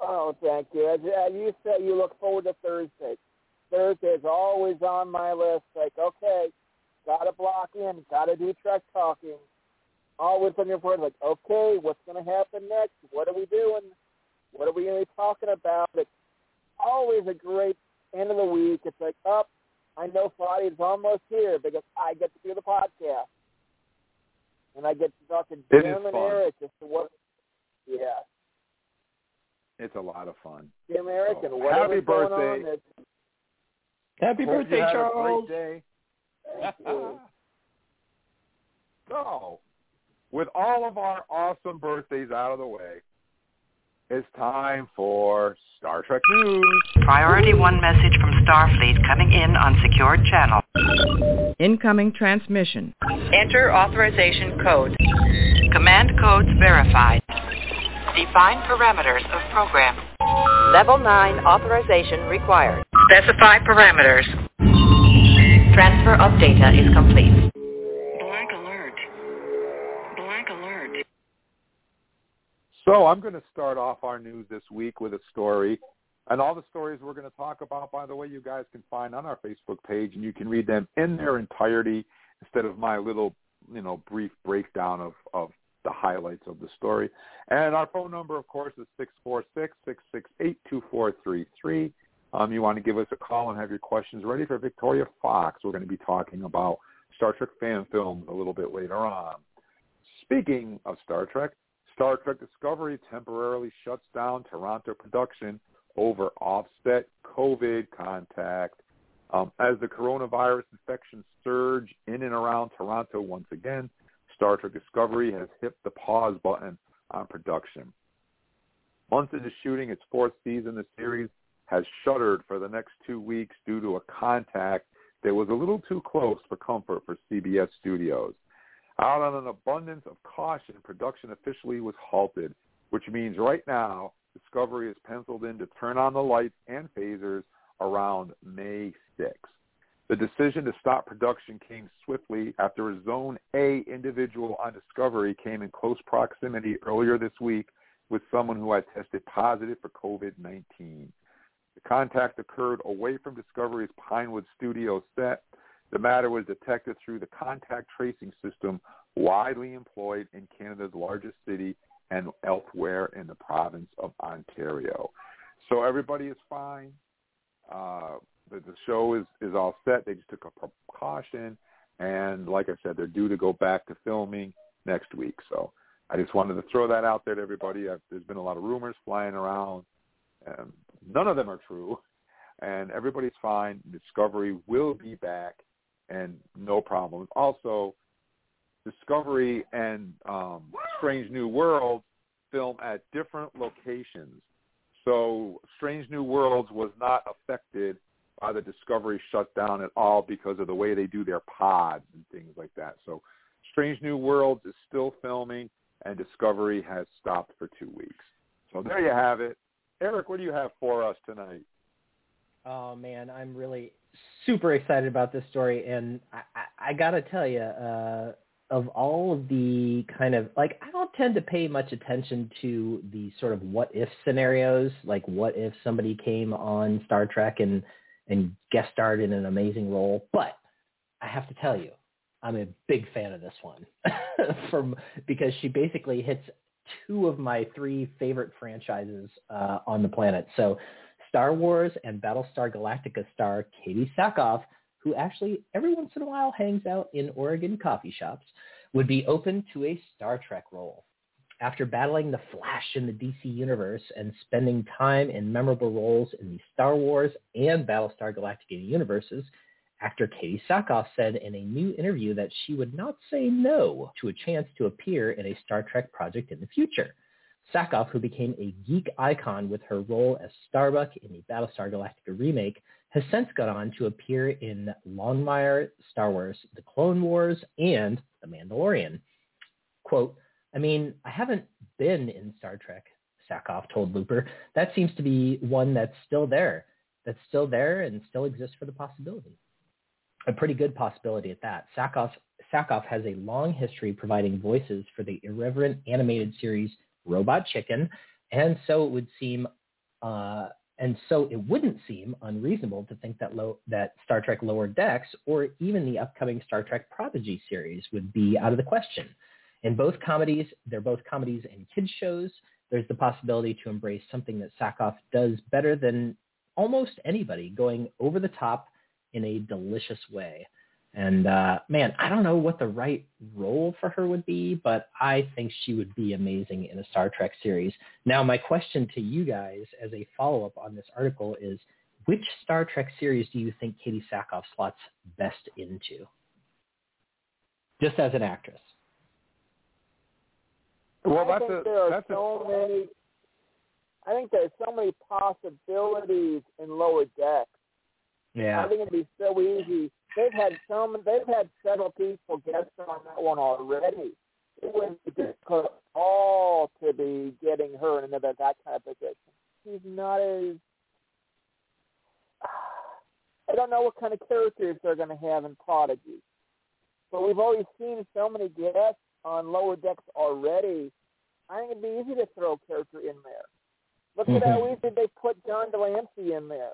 Oh, thank you. As you said, you look forward to Thursday. Thursday is always on my list. Like, okay, got to block in, got to do Trek talking. always on your board, like, okay, what's going to happen next? What are we doing? What are we going to be talking about? It's always a great end of the week. It's like, oh, I know Friday is almost here because I get to do the podcast. And I get to talk to Jim and Eric as to what, yeah. It's a lot of fun. Jim, Eric, and whatever's going on. Happy birthday, Charles. Thank you. So, with all of our awesome birthdays out of the way, it's time for Star Trek News. Priority 1 message from Starfleet coming in on secured channel. Incoming transmission. Enter authorization code. Command codes verified. Define parameters of program. Level 9 authorization required. Specify parameters. Transfer of data is complete. Black alert. Black alert. So I'm going to start off our news this week with a story. And all the stories we're going to talk about, by the way, you guys can find on our Facebook page, and you can read them in their entirety instead of my little, brief breakdown of the highlights of the story. And our phone number, of course, is 646-668-2433. You want to give us a call and have your questions ready for Victoria Fox. We're going to be talking about Star Trek fan films a little bit later on. Speaking of Star Trek Discovery temporarily shuts down Toronto production over offset COVID contact. As the coronavirus infections surge in and around Toronto once again, Star Trek Discovery has hit the pause button on production. Months into shooting its fourth season, the series has shuttered for the next 2 weeks due to a contact that was a little too close for comfort for CBS Studios. Out on an abundance of caution, production officially was halted, which means right now Discovery is penciled in to turn on the lights and phasers around May 6th. The decision to stop production came swiftly after a Zone A individual on Discovery came in close proximity earlier this week with someone who had tested positive for COVID-19. The contact occurred away from Discovery's Pinewood Studio set. The matter was detected through the contact tracing system widely employed in Canada's largest city and elsewhere in the province of Ontario. So everybody is fine. The show is all set. They just took a precaution, and like I said, they're due to go back to filming next week. So I just wanted to throw that out there to everybody. There's been a lot of rumors flying around. None of them are true, and everybody's fine. Discovery will be back, and no problem. Also, Discovery and Strange New Worlds film at different locations. So Strange New Worlds was not affected by the Discovery shutdown at all because of the way they do their pods and things like that. So Strange New Worlds is still filming, and Discovery has stopped for 2 weeks. So there you have it. Eric, what do you have for us tonight? Oh, man, I'm really super excited about this story, and I got to tell you, of all of the kind of, like, I don't tend to pay much attention to the sort of what-if scenarios, like what if somebody came on Star Trek and guest starred in an amazing role, but I have to tell you, I'm a big fan of this one because she basically hits two of my three favorite franchises on the planet. So Star Wars and Battlestar Galactica star Katee Sackhoff, who actually every once in a while hangs out in Oregon coffee shops, would be open to a Star Trek role. After battling the Flash in the DC universe and spending time in memorable roles in the Star Wars and Battlestar Galactica universes, actor Katee Sackhoff said in a new interview that she would not say no to a chance to appear in a Star Trek project in the future. Sackhoff, who became a geek icon with her role as Starbuck in the Battlestar Galactica remake, has since gone on to appear in Longmire, Star Wars, The Clone Wars, and The Mandalorian. Quote, I mean, I haven't been in Star Trek, Sackhoff told Looper. That seems to be one that's still there. That's still there and still exists for the possibility. A pretty good possibility at that. Sackhoff has a long history providing voices for the irreverent animated series Robot Chicken, and so it would seem, it wouldn't seem unreasonable to think that Star Trek Lower Decks or even the upcoming Star Trek Prodigy series would be out of the question. They're both comedies and kids shows. There's the possibility to embrace something that Sackhoff does better than almost anybody, going over the top in a delicious way. And man, I don't know what the right role for her would be, but I think she would be amazing in a Star Trek series. Now, my question to you guys as a follow-up on this article is, which Star Trek series do you think Katee Sackhoff slots best into? Just as an actress. Well, I think there's so many possibilities in Lower Decks. Yeah. I think it'd be so easy. They've had several people guest on that one already. It wouldn't be difficult at all to be getting her in another that kind of position. She's not as. I don't know what kind of characters they're going to have in Prodigy, but we've always seen so many guests on Lower Decks already. I think it'd be easy to throw a character in there. Look at how easy they put John Delancey in there.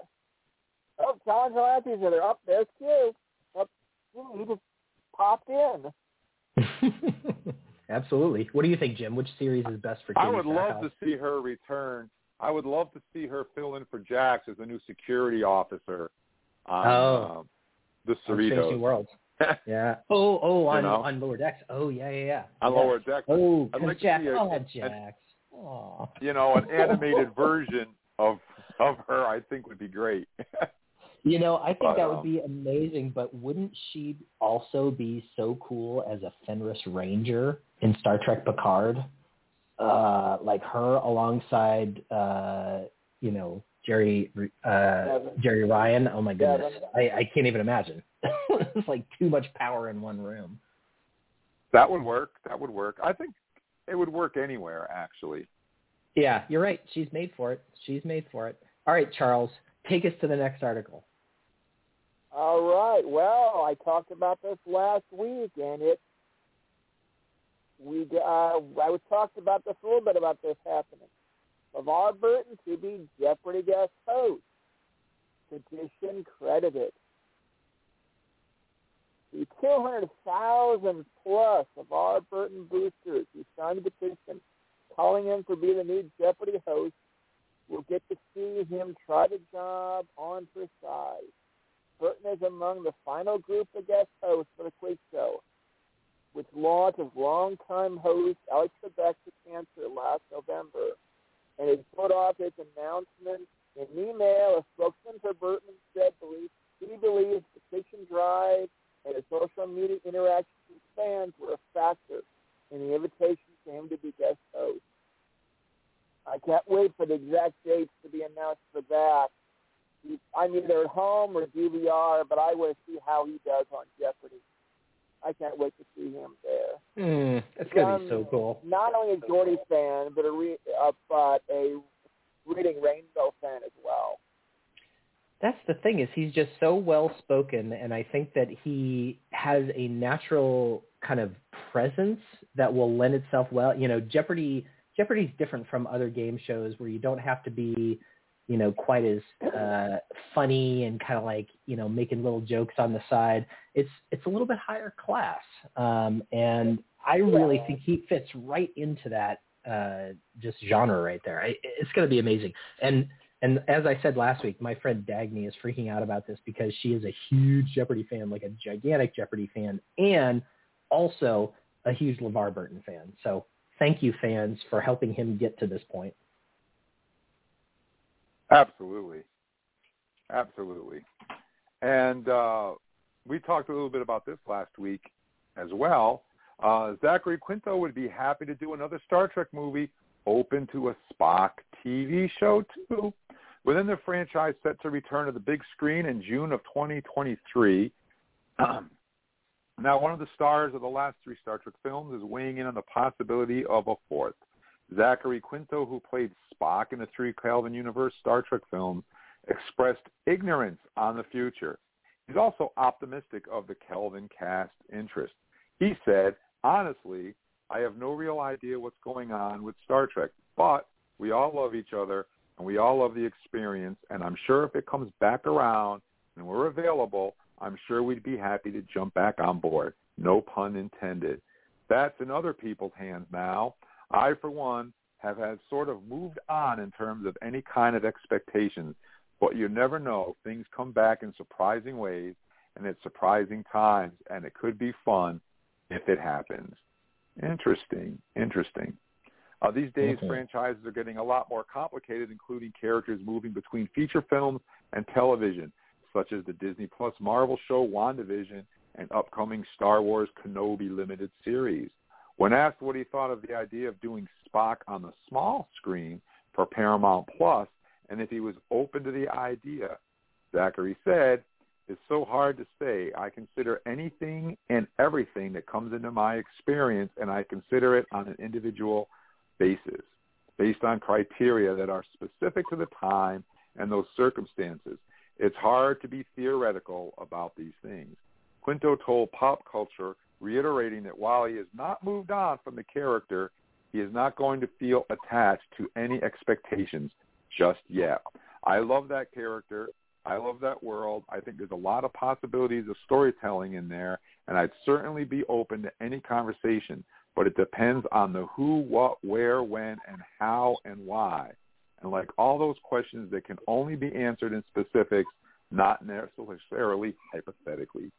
Oh, John Delancey's in there. Up there's Q. Up, he just popped in. Absolutely. What do you think, Jim? Which series is best for Katee Sackhoff? I would love to see her return. I would love to see her fill in for Jax as the new security officer on the Cerritos. World. Yeah. On Lower Decks. Oh, yeah. On Lower Decks. Oh, like Jax. Jax. You know, an animated version of her, I think, would be great. You know, I think that would be amazing, but wouldn't she also be so cool as a Fenris Ranger in Star Trek Picard? Like her alongside, Jerry Ryan. Oh, my goodness. I can't even imagine. It's like too much power in one room. That would work. I think it would work anywhere, actually. Yeah, you're right. She's made for it. All right, Charles, take us to the next article. All right. Well, I talked about this last week, and I talked about this a little bit about this happening. LeVar Burton to be Jeopardy! Guest host. Petition credited. The 200,000 plus LeVar Burton boosters who signed the petition calling in to be the new Jeopardy! Host will get to see him try the job on for size. Burton is among the final group of guest hosts for the quiz show, which launched with longtime host Alex Trebek to cancer last November, and has put off its announcement in an email. A spokesman for Burton said he believes the petition drive and his social media interactions with fans were a factor in the invitation to him to be guest host. I can't wait for the exact dates to be announced for that. I'm either at home or DVR, but I want to see how he does on Jeopardy! I can't wait to see him there. That's going to be so cool. Not only a Geordie fan, but a Reading Rainbow fan as well. That's the thing, is he's just so well-spoken, and I think that he has a natural kind of presence that will lend itself well. You know, Jeopardy's different from other game shows where you don't have to be, you know, quite as funny and kind of like, you know, making little jokes on the side. It's a little bit higher class, and I really think he fits right into that just genre right there. It's going to be amazing. And as I said last week, my friend Dagny is freaking out about this because she is a huge Jeopardy fan, like a gigantic Jeopardy fan, and also a huge LeVar Burton fan. So thank you, fans, for helping him get to this point. Absolutely. And we talked a little bit about this last week as well. Zachary Quinto would be happy to do another Star Trek movie, open to a Spock TV show, too. Within the franchise set to return to the big screen in June of 2023. Now, one of the stars of the last three Star Trek films is weighing in on the possibility of a fourth. Zachary Quinto, who played Spock in the 3 Kelvin Universe Star Trek film, expressed ignorance on the future. He's also optimistic of the Kelvin cast interest. He said, honestly, I have no real idea what's going on with Star Trek, but we all love each other and we all love the experience, and I'm sure if it comes back around and we're available, I'm sure we'd be happy to jump back on board. No pun intended. That's in other people's hands now. I, for one, have had sort of moved on in terms of any kind of expectations. But you never know. Things come back in surprising ways and at surprising times, and it could be fun if it happens. Interesting. These days, franchises are getting a lot more complicated, including characters moving between feature films and television, such as the Disney Plus Marvel show WandaVision and upcoming Star Wars Kenobi limited series. When asked what he thought of the idea of doing Spock on the small screen for Paramount Plus and if he was open to the idea, Zachary said, "It's so hard to say. I consider anything and everything that comes into my experience, and I consider it on an individual basis, based on criteria that are specific to the time and those circumstances. It's hard to be theoretical about these things." Quinto told Pop Culture, reiterating that while he has not moved on from the character, he is not going to feel attached to any expectations just yet. "I love that character. I love that world. I think there's a lot of possibilities of storytelling in there, and I'd certainly be open to any conversation, but it depends on the who, what, where, when, and how, and why. And like all those questions that can only be answered in specifics, not necessarily hypothetically.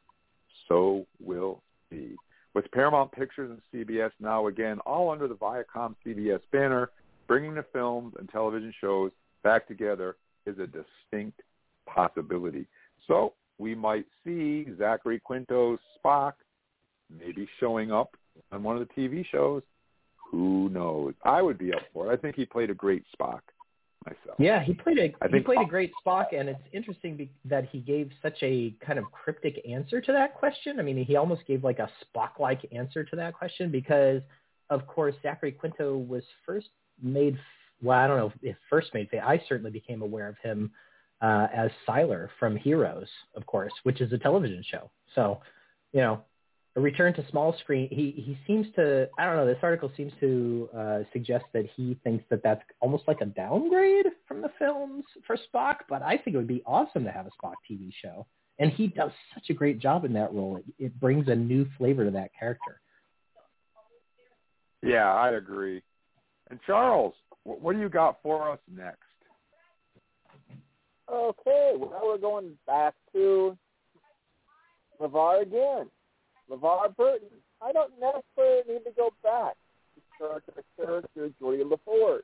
So we'll see." With Paramount Pictures and CBS now again all under the Viacom CBS banner, bringing the films and television shows back together is a distinct possibility. So we might see Zachary Quinto's Spock maybe showing up on one of the TV shows. Who knows? I would be up for it. I think he played a great Spock myself. Yeah, he played a great Spock, and it's interesting that he gave such a kind of cryptic answer to that question. I mean, he almost gave like a Spock-like answer to that question because, of course, Zachary Quinto was first made, well, I don't know if first made, I certainly became aware of him as Sylar from Heroes, of course, which is a television show. So, you know, a return to small screen, he seems to, I don't know, this article seems to suggest that he thinks that that's almost like a downgrade from the films for Spock, but I think it would be awesome to have a Spock TV show. And he does such a great job in that role. It brings a new flavor to that character. Yeah, I agree. And Charles, what do you got for us next? Okay, well, we're going back to LeVar again. LeVar Burton. I don't necessarily need to go back to the character Geordi LaForge.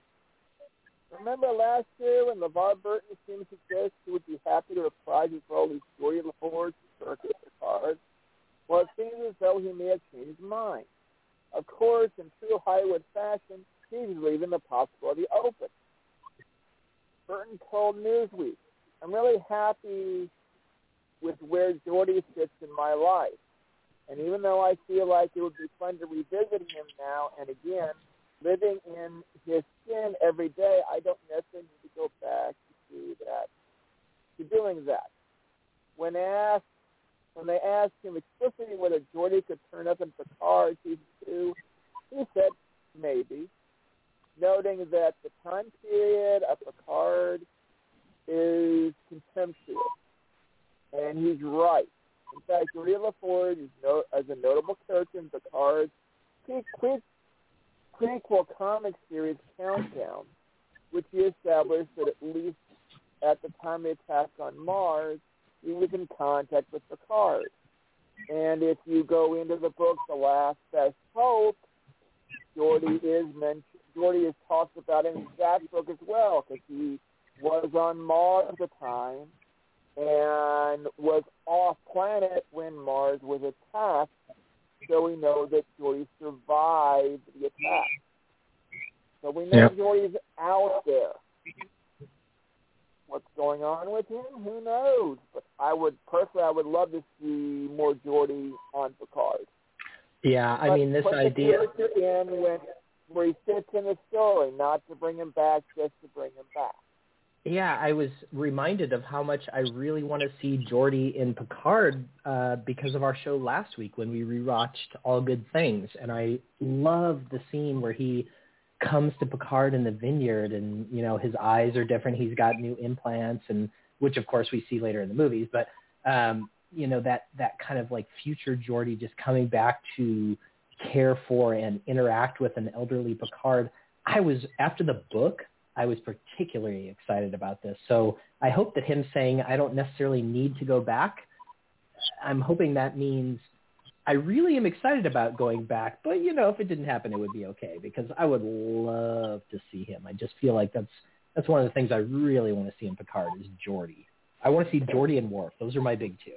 Remember last year when LeVar Burton seemed to suggest he would be happy to reprise his role as Geordi LaForge in Circuit Picard? Well, it seems as though he may have changed his mind. Of course, in true Hollywood fashion, he's leaving the possibility open. Burton told Newsweek, "I'm really happy with where Geordi sits in my life. And even though I feel like it would be fun to revisit him now and again, living in his skin every day, I don't necessarily need to go back to doing that. When they asked him explicitly whether Geordi could turn up in Picard season 2, he said maybe, noting that the time period of Picard is contemptuous. And he's right. In fact, Geordi LaForge is as a notable character in Picard's prequel comic series Countdown, which he established that at least at the time of the attack on Mars, he was in contact with Picard. And if you go into the book The Last Best Hope, Geordi is talked about in that book as well, because he was on Mars at the time and was off-planet when Mars was attacked, so we know that Geordi survived the attack. So we know Geordi's out there. What's going on with him? Who knows? But I would love to see more Geordi on Picard. Yeah, I mean, this idea... where he sits in the story, not to bring him back, just to bring him back. Yeah, I was reminded of how much I really want to see Geordi in Picard because of our show last week when we rewatched All Good Things, and I love the scene where he comes to Picard in the vineyard, and you know his eyes are different. He's got new implants, and which of course we see later in the movies. But you know that kind of like future Geordi just coming back to care for and interact with an elderly Picard. I was, after the book, I was particularly excited about this. So I hope that him saying, I don't necessarily need to go back, I'm hoping that means I really am excited about going back. But, you know, if it didn't happen, it would be okay, because I would love to see him. I just feel like that's one of the things I really want to see in Picard is Geordi. I want to see Geordi and Worf. Those are my big two.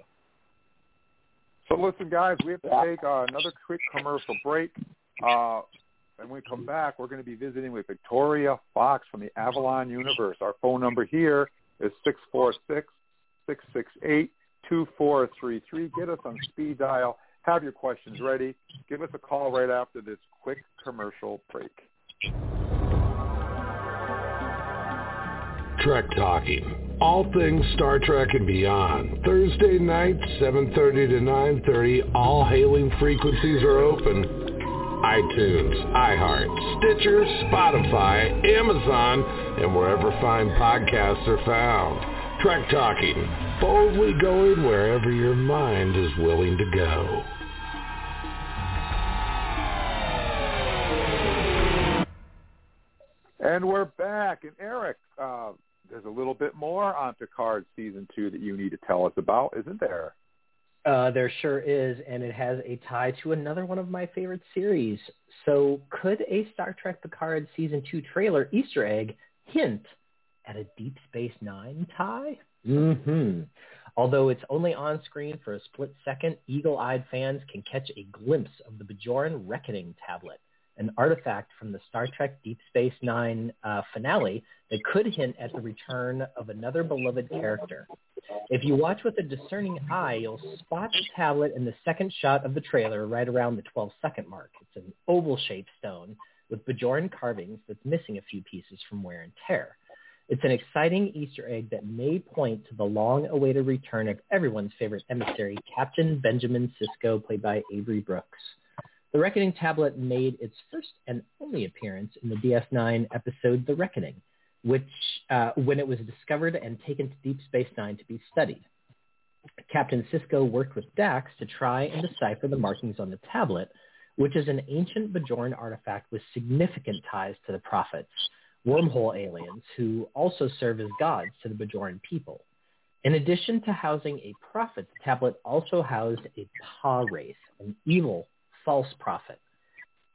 So listen, guys, we have to take another quick commercial break. When we come back, we're going to be visiting with Victoria Fox from the Avalon Universe. Our phone number here is 646-668-2433. Get us on speed dial. Have your questions ready. Give us a call right after this quick commercial break. Trek Talking. All things Star Trek and beyond. Thursday nights, 7:30 to 9:30. All hailing frequencies are open. iTunes, iHeart, Stitcher, Spotify, Amazon, and wherever fine podcasts are found. Trek Talking, boldly going wherever your mind is willing to go. And we're back. And Eric, there's a little bit more on Picard Season 2 that you need to tell us about, isn't there? There sure is, and it has a tie to another one of my favorite series. So could a Star Trek Picard Season 2 trailer Easter egg hint at a Deep Space Nine tie? Mm-hmm. Although it's only on screen for a split second, eagle-eyed fans can catch a glimpse of the Bajoran Reckoning tablet, an artifact from the Star Trek Deep Space Nine finale that could hint at the return of another beloved character. If you watch with a discerning eye, you'll spot the tablet in the second shot of the trailer right around the 12-second mark. It's an oval-shaped stone with Bajoran carvings that's missing a few pieces from wear and tear. It's an exciting Easter egg that may point to the long-awaited return of everyone's favorite emissary, Captain Benjamin Sisko, played by Avery Brooks. The Reckoning tablet made its first and only appearance in the DS9 episode The Reckoning, which when it was discovered and taken to Deep Space Nine to be studied. Captain Sisko worked with Dax to try and decipher the markings on the tablet, which is an ancient Bajoran artifact with significant ties to the Prophets, wormhole aliens who also serve as gods to the Bajoran people. In addition to housing a prophet, the tablet also housed a Pa race, an evil false prophet.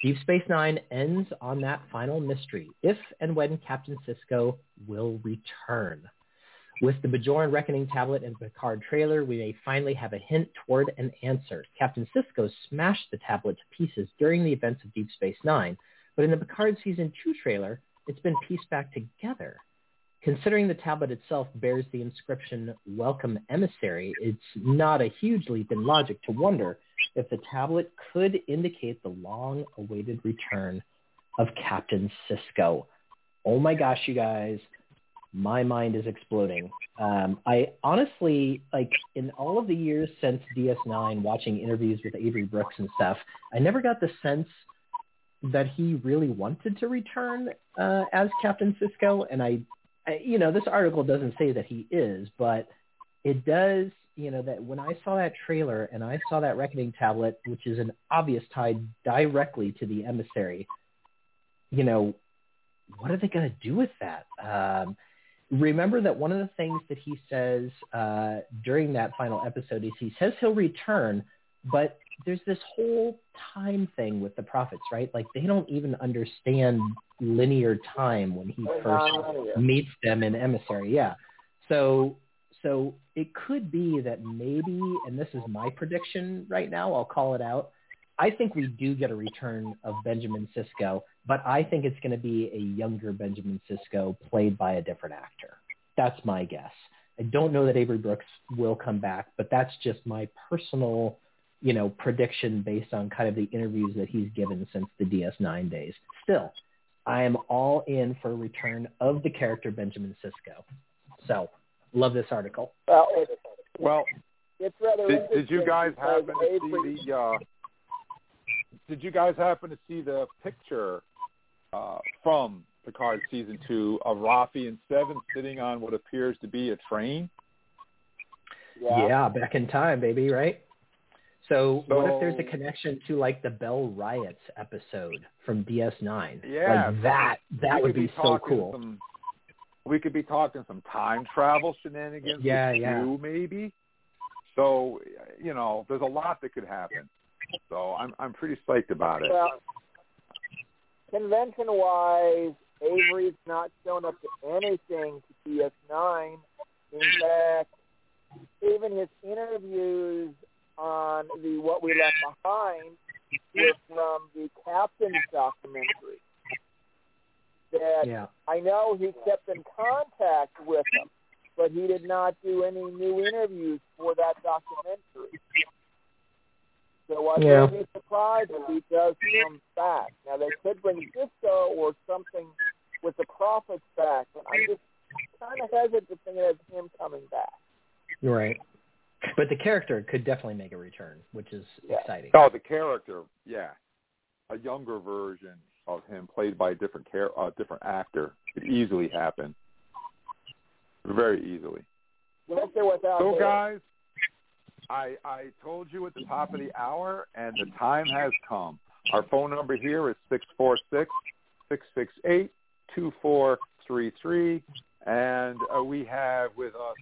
Deep Space Nine ends on that final mystery, if and when Captain Sisko will return. With the Bajoran Reckoning tablet and Picard trailer, we may finally have a hint toward an answer. Captain Sisko smashed the tablet to pieces during the events of Deep Space Nine, but in the Picard Season 2 trailer, it's been pieced back together. Considering the tablet itself bears the inscription, Welcome Emissary, it's not a huge leap in logic to wonder if the tablet could indicate the long-awaited return of Captain Sisko. Oh my gosh, you guys, my mind is exploding. I honestly, like, in all of the years since DS9, watching interviews with Avery Brooks and stuff, I never got the sense that he really wanted to return as Captain Sisko. And I, you know, this article doesn't say that he is, but it does. You know, that when I saw that trailer and I saw that Reckoning tablet, which is an obvious tie directly to the emissary, you know, what are they going to do with that? Remember that one of the things that he says during that final episode is he says he'll return, but there's this whole time thing with the Prophets, right? Like, they don't even understand linear time when he first meets them in Emissary. Yeah. So it could be that maybe, and this is my prediction right now, I'll call it out, I think we do get a return of Benjamin Sisko, but I think it's going to be a younger Benjamin Sisko played by a different actor. That's my guess. I don't know that Avery Brooks will come back, but that's just my personal, you know, prediction based on kind of the interviews that he's given since the DS9 days. Still, I am all in for a return of the character Benjamin Sisko. So love this article. Well, it's rather did you guys happen to see the? Did you guys happen to see the picture from Picard Season 2 of Rafi and Seven sitting on what appears to be a train? Yeah, back in time, baby, right? So what if there's a connection to like the Bell Riots episode from DS9? Yeah. Like that would be so cool. We could be talking some time travel shenanigans too, maybe. So, you know, there's a lot that could happen. So I'm pretty psyched about it. Well, convention-wise, Avery's not shown up to anything to DS9. In fact, even his interviews on the What We Left Behind is from the Captain's documentary. I know he kept in contact with him, but he did not do any new interviews for that documentary. So I wouldn't be surprised if he does come back. Now, they could bring Sisko or something with the Prophets back, but I'm just kind of hesitant to think of him coming back. Right. But the character could definitely make a return, which is exciting. Oh, the character, a younger version of him played by a different actor could easily happen. Very easily. So, guys, I told you at the top of the hour, and the time has come. Our phone number here is 646-668-2433, and we have with us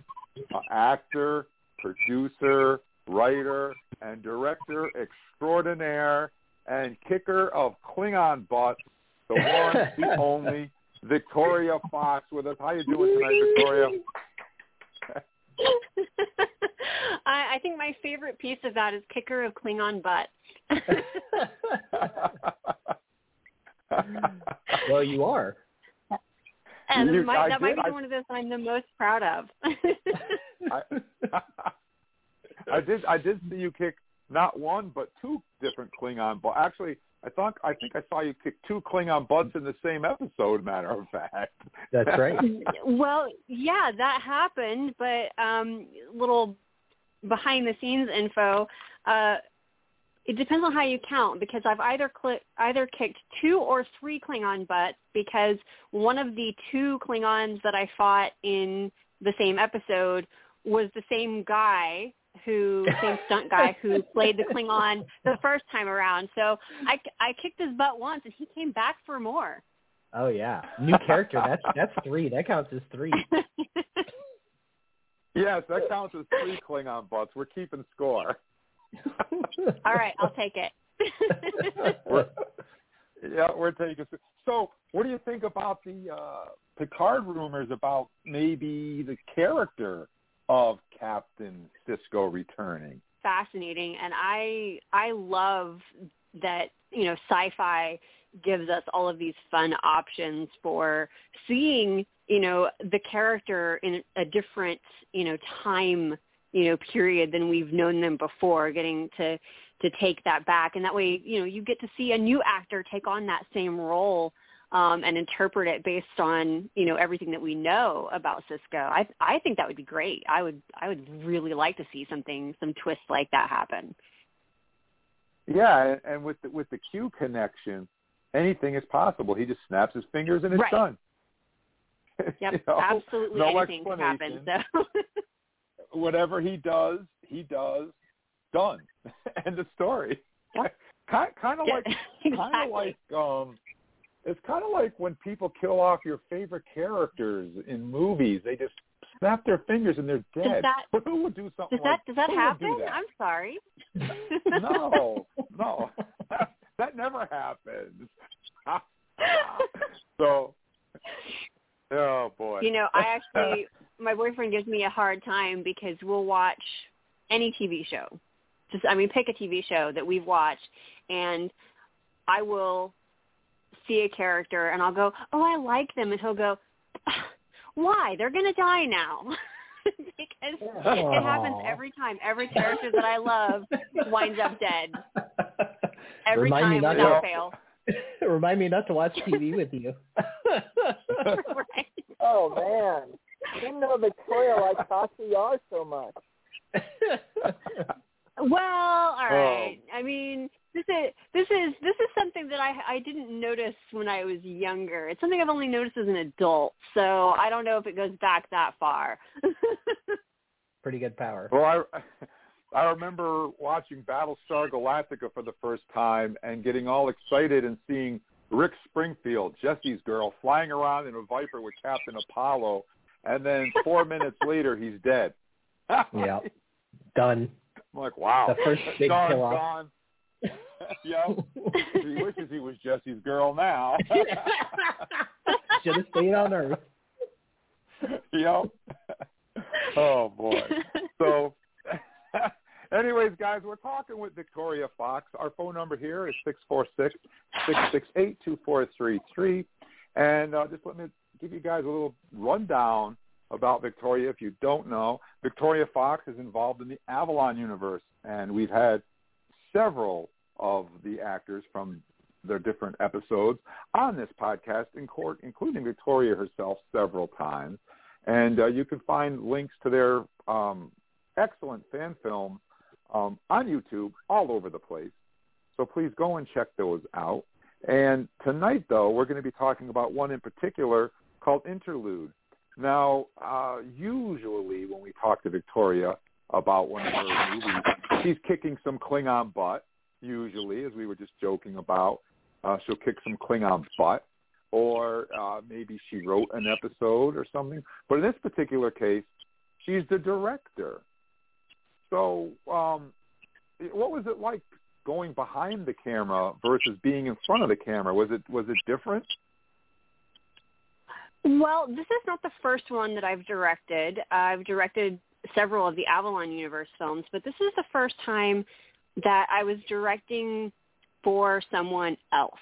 actor, producer, writer, and director extraordinaire and kicker of Klingon butts, the one, the only, Victoria Fox with us. How you doing tonight, Victoria? I think my favorite piece of that is kicker of Klingon butts. Well, you are. And that might be one of those I'm the most proud of. I did see you kick not one but two different Klingon butts. Actually, I think I saw you kick two Klingon butts in the same episode, matter of fact. That's right. Well, yeah, that happened, but little behind-the-scenes info, it depends on how you count, because I've either kicked two or three Klingon butts, because one of the two Klingons that I fought in the same episode was the same stunt guy who played the Klingon the first time around. So I kicked his butt once, and he came back for more. Oh yeah, new character. That's three. That counts as three. Yes, that counts as three Klingon butts. We're keeping score. All right, I'll take it. we're taking. So, what do you think about the Picard rumors about maybe the character of Captain Sisko returning? Fascinating, and I love that, you know, sci-fi gives us all of these fun options for seeing, you know, the character in a different, you know, time, you know, period than we've known them before, getting to take that back, and that way, you know, you get to see a new actor take on that same role and interpret it based on, you know, everything that we know about Sisko. I think that would be great. I would really like to see some twists like that happen. Yeah, and with the Q connection, anything is possible. He just snaps his fingers and it's done. Yep, you know, absolutely no anything can happen. So. Whatever he does, done. End of story. Yep. It's kind of like when people kill off your favorite characters in movies. They just snap their fingers and they're dead. But who would do something like that? Does that happen? I'm sorry. No. That never happens. So, oh, boy. You know, my boyfriend gives me a hard time because we'll watch any TV show. Pick a TV show that we've watched, and I will see a character and I'll go, oh, I like them, and he'll go, why? They're gonna die now. Because it happens every time. Every character that I love winds up dead. Every time without fail. Remind me not to watch TV with you. Right. Oh man, I didn't know Victoria liked Katee so much. Well, all right. I mean, this is something that I didn't notice when I was younger. It's something I've only noticed as an adult, so I don't know if it goes back that far. Pretty good power. Well, I I remember watching Battlestar Galactica for the first time and getting all excited and seeing Rick Springfield, Jesse's girl, flying around in a Viper with Captain Apollo, and then 4 minutes later, he's dead. Yeah. Done. I'm like, wow. The first big kill-off. Yep. He wishes he was Jesse's girl now. Should have stayed on Earth. Yep. Oh, boy. So... Anyways, guys, we're talking with Victoria Fox. Our phone number here is 646-668-2433. And just let me give you guys a little rundown about Victoria if you don't know. Victoria Fox is involved in the Avalon Universe, and we've had several of the actors from their different episodes on this podcast, including Victoria herself several times. And you can find links to their excellent fan film on YouTube all over the place. So please go and check those out. And tonight, though, we're going to be talking about one in particular called Interlude. Now, usually when we talk to Victoria about one of her movies, she's kicking some Klingon butt, usually, as we were just joking about. She'll kick some Klingon butt, or maybe she wrote an episode or something. But in this particular case, she's the director. So what was it like going behind the camera versus being in front of the camera? Was it different? Well, this is not the first one that I've directed. I've directed several of the Avalon Universe films, but this is the first time that I was directing for someone else,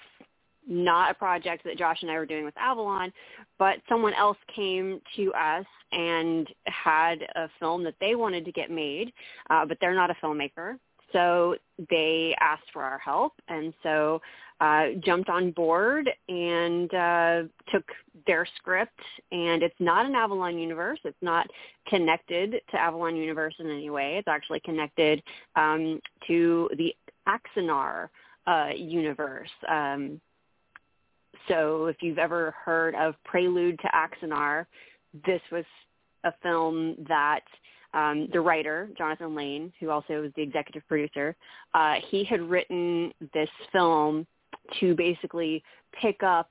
not a project that Josh and I were doing with Avalon, but someone else came to us and had a film that they wanted to get made, but they're not a filmmaker. So they asked for our help, and so jumped on board and took their script. And it's not an Avalon Universe. It's not connected to Avalon Universe in any way. It's actually connected to the Axanar universe. So if you've ever heard of Prelude to Axanar, this was a film that the writer, Jonathan Lane, who also was the executive producer, he had written this film to basically pick up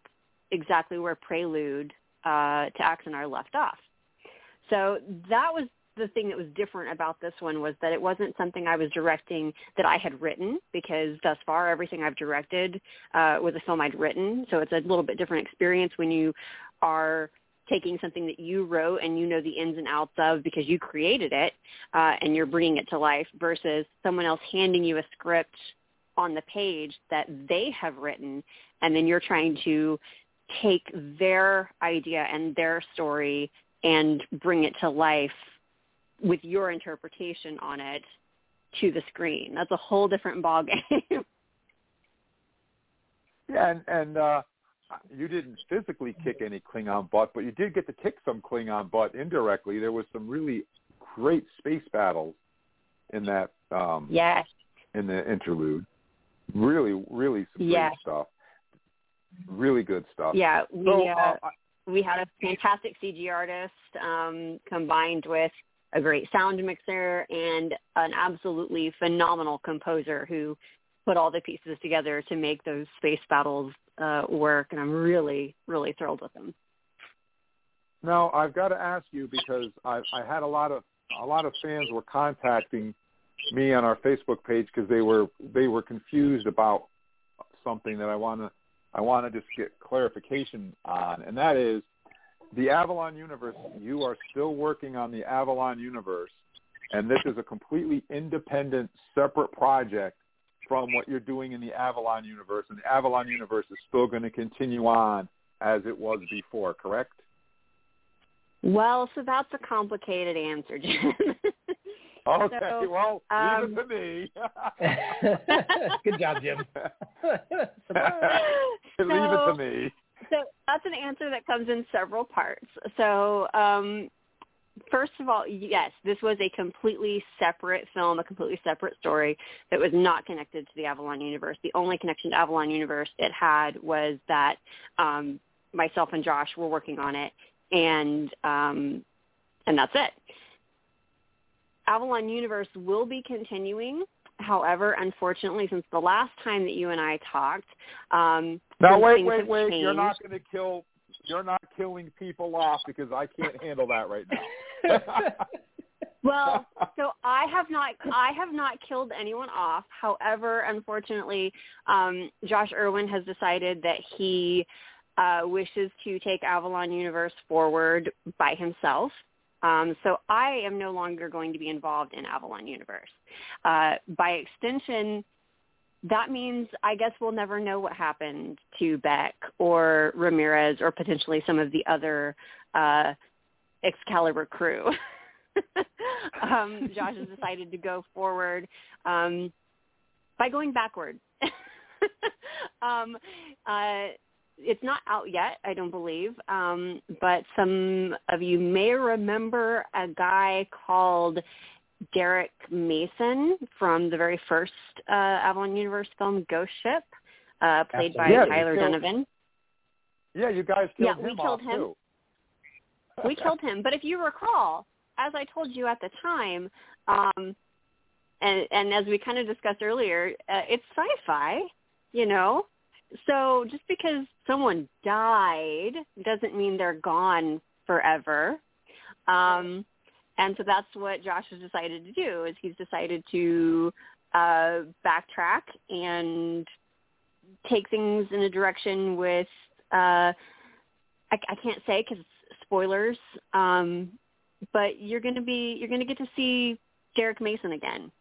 exactly where Prelude to Axanar left off. So that was the thing that was different about this one, was that it wasn't something I was directing that I had written, because thus far everything I've directed was a film I'd written. So it's a little bit different experience when you are taking something that you wrote and you know the ins and outs of because you created it and you're bringing it to life, versus someone else handing you a script on the page that they have written, and then you're trying to take their idea and their story and bring it to life with your interpretation on it to the screen. That's a whole different ball game. Yeah, and you didn't physically kick any Klingon butt, but you did get to kick some Klingon butt indirectly. There was some really great space battles in that. Yes. In the interlude, really, really some great stuff. Really good stuff. Yeah, we had a fantastic CG artist combined with a great sound mixer and an absolutely phenomenal composer who put all the pieces together to make those space battles work. And I'm really, really thrilled with them. Now, I've got to ask you, because I had a lot of fans were contacting me on our Facebook page because they were confused about something that I want to just get clarification on, and that is, the Avalon Universe, you are still working on the Avalon Universe, and this is a completely independent, separate project from what you're doing in the Avalon Universe, and the Avalon Universe is still going to continue on as it was before, correct? Well, so that's a complicated answer, Jim. Okay, so, leave it to me. Good job, Jim. Leave it to me. So that's an answer that comes in several parts. So first of all, yes, this was a completely separate film, a completely separate story that was not connected to the Avalon Universe. The only connection to Avalon Universe it had was that myself and Josh were working on it, and that's it. Avalon Universe will be continuing. However, unfortunately, since the last time that you and I talked, now wait, changed. You're not going to kill. You're not killing people off because I can't handle that right now. Well, so I have not killed anyone off. However, unfortunately, Josh Irwin has decided that he wishes to take Avalon Universe forward by himself. So I am no longer going to be involved in Avalon Universe. By extension, that means I guess we'll never know what happened to Beck or Ramirez or potentially some of the other Excalibur crew. Josh has decided to go forward by going backward. It's not out yet, I don't believe, but some of you may remember a guy called Derek Mason from the very first Avalon Universe film, Ghost Ship, played by Tyler Donovan. Yeah, you guys killed him off, too. We killed him, but if you recall, as I told you at the time, and as we kind of discussed earlier, it's sci-fi, you know? So just because someone died doesn't mean they're gone forever. And so that's what Josh has decided to do, is he's decided to backtrack and take things in a direction with, I can't say because it's spoilers, but you're going to get to see Derek Mason again.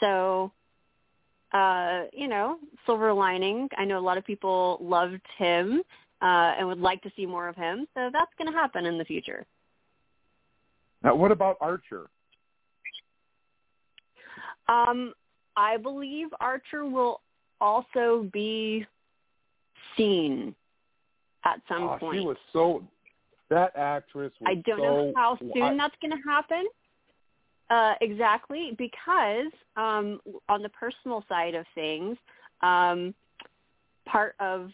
So, you know, silver lining. I know a lot of people loved him and would like to see more of him. So that's going to happen in the future. Now, what about Archer? I believe Archer will also be seen at some point. She was that actress was I don't know how soon that's going to happen. Exactly, because on the personal side of things, part of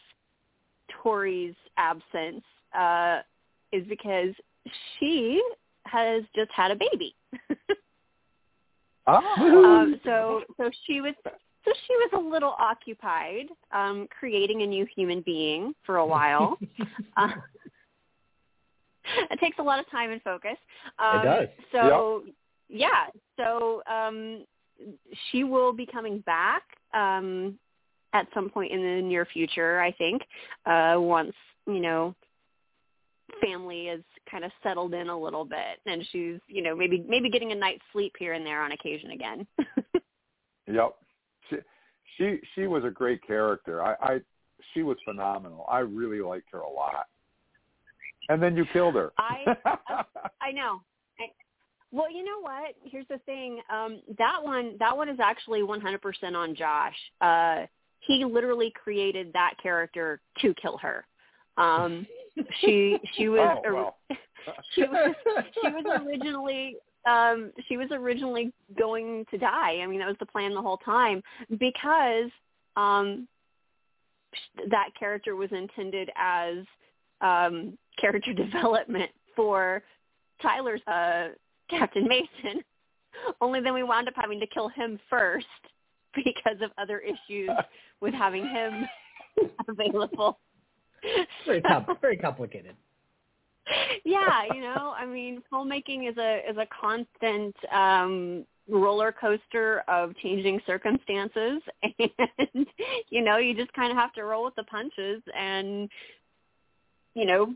Tori's absence is because she has just had a baby. So she was a little occupied creating a new human being for a while. It takes a lot of time and focus. It does. So. Yep. Yeah, so she will be coming back at some point in the near future, I think, once, you know, family is kind of settled in a little bit and she's, you know, maybe getting a night's sleep here and there on occasion again. Yep. She was a great character. She was phenomenal. I really liked her a lot. And then you killed her. I know. Well, you know what? Here's the thing. That one is actually 100% on Josh. He literally created that character to kill her. She was originally going to die. I mean, that was the plan the whole time because that character was intended as character development for Tyler's Captain Mason, only then we wound up having to kill him first because of other issues with having him available. Very complicated. Yeah, you know, I mean, filmmaking is a constant roller coaster of changing circumstances, and you know, you just kind of have to roll with the punches and, you know,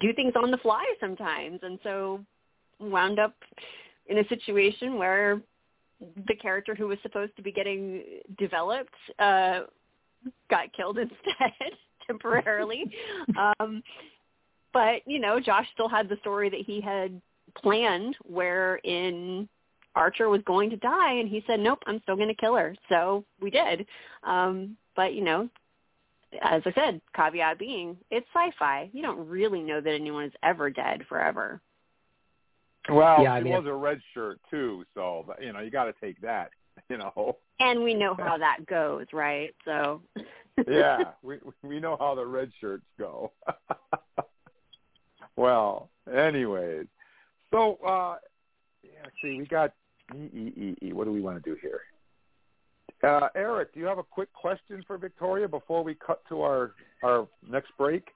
do things on the fly sometimes, and so wound up in a situation where the character who was supposed to be getting developed got killed instead temporarily. But, you know, Josh still had the story that he had planned wherein Archer was going to die, and he said, nope, I'm still going to kill her. So we did. But, you know, as I said, caveat being, it's sci-fi. You don't really know that anyone is ever dead forever. Well, yeah, I mean, was a red shirt, too, so, you know, you got to take that, you know. And we know how that goes, right? So. Yeah, we know how the red shirts go. Well, anyways. So, yeah, see, we got What do we want to do here? Eric, do you have a quick question for Victoria before we cut to our next break?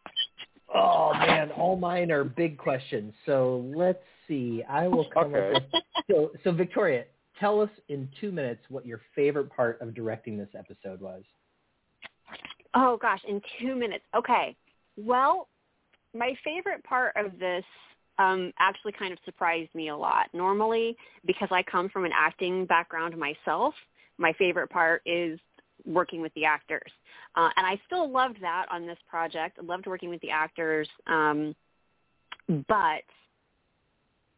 Oh, man, all mine are big questions. So let's see. I will come up with... So, Victoria, tell us in 2 minutes what your favorite part of directing this episode was. Oh, gosh, in 2 minutes. Okay. Well, my favorite part of this actually kind of surprised me a lot. Normally, because I come from an acting background myself, my favorite part is working with the actors. And I still loved that on this project. I loved working with the actors. But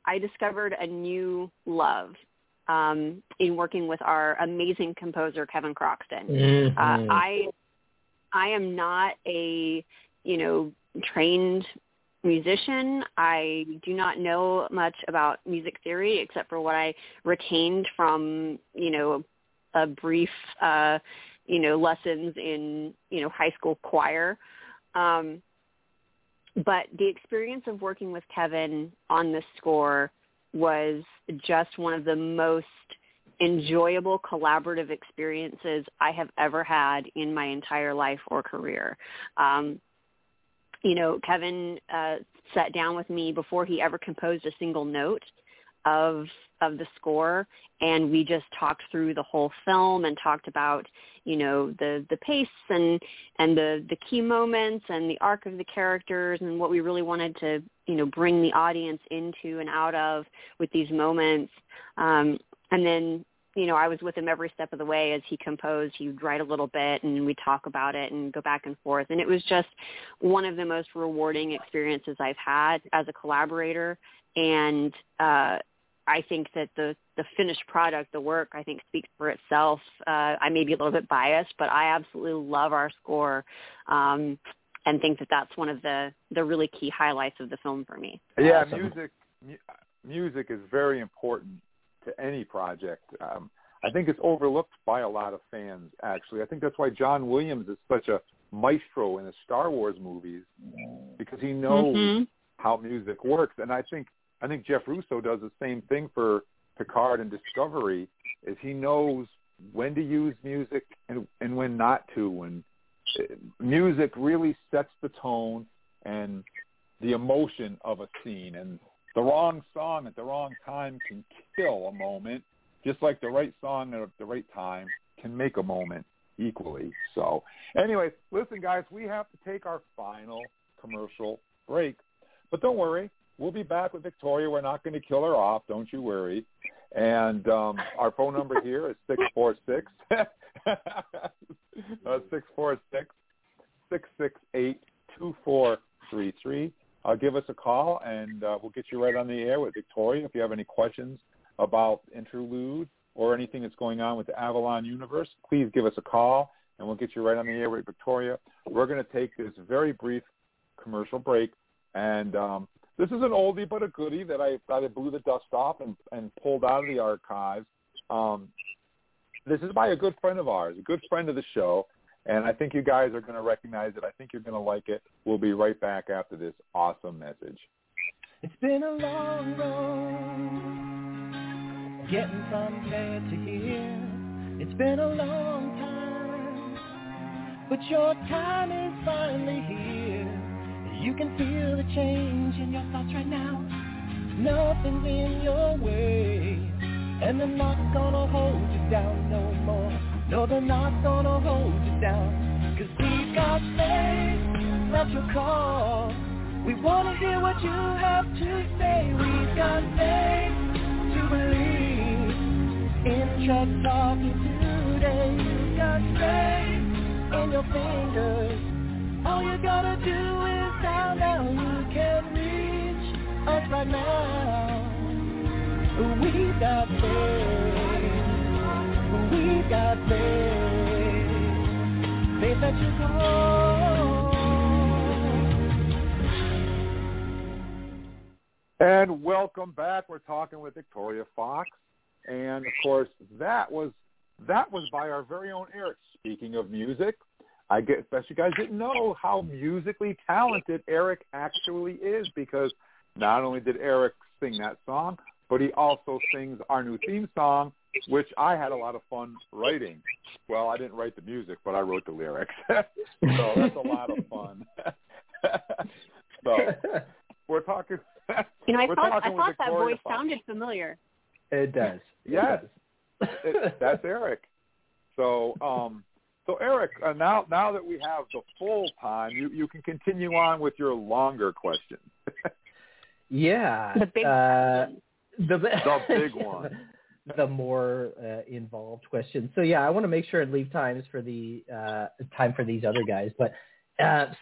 I discovered a new love in working with our amazing composer, Kevin Croxton. Mm-hmm. I am not a, trained musician. I do not know much about music theory except for what I retained from, a brief, lessons in, high school choir. But the experience of working with Kevin on this score was just one of the most enjoyable collaborative experiences I have ever had in my entire life or career. Kevin sat down with me before he ever composed a single note of the score, and we just talked through the whole film and talked about, the pace and the key moments and the arc of the characters and what we really wanted to, bring the audience into and out of with these moments. And then, I was with him every step of the way as he composed. He would write a little bit and we'd talk about it and go back and forth. And it was just one of the most rewarding experiences I've had as a collaborator. And I think that the finished product, the work, I think speaks for itself. I may be a little bit biased, but I absolutely love our score and think that that's one of the really key highlights of the film for me. Yeah, awesome. Music is very important to any project. I think it's overlooked by a lot of fans, actually. I think that's why John Williams is such a maestro in the Star Wars movies, because he knows how music works. And I think Jeff Russo does the same thing for Picard and Discovery, is he knows when to use music and when not to. And music really sets the tone and the emotion of a scene. And the wrong song at the wrong time can kill a moment, just like the right song at the right time can make a moment equally. So anyway, listen, guys, we have to take our final commercial break. But don't worry. We'll be back with Victoria. We're not going to kill her off. Don't you worry. And our phone number here is 646 646-668-2433. Give us a call, and we'll get you right on the air with Victoria. If you have any questions about Interlude or anything that's going on with the Avalon Universe, please give us a call, and we'll get you right on the air with Victoria. We're going to take this very brief commercial break, and this is an oldie but a goodie that I thought I blew the dust off and pulled out of the archives. This is by a good friend of ours, a good friend of the show, and I think you guys are going to recognize it. I think you're going to like it. We'll be right back after this awesome message. It's been a long road getting from there to here. It's been a long time, but your time is finally here. You can feel the change in your thoughts right now. Nothing's in your way, and they're not gonna hold you down no more. No, they're not gonna hold you down, 'cause we've got faith, that's your call. We wanna hear what you have to say. We've got faith to believe in Trek Talking today. You've got faith in your fingers. All you gotta do is down, down, you can reach us right now. We've got faith. We've got faith. Faith that you go. And welcome back. We're talking with Victoria Fox, and of course, that was by our very own Eric. Speaking of music. I guess you guys didn't know how musically talented Eric actually is, because not only did Eric sing that song, but he also sings our new theme song, which I had a lot of fun writing. Well, I didn't write the music, but I wrote the lyrics. So that's a lot of fun. So we're talking. You know, I thought that voice sounded familiar. It does. Yes. That's Eric. So Eric, now that we have the full time, you can continue on with your longer question. Yeah. The big one. The more involved question. So yeah, I want to make sure and leave time for these other guys. But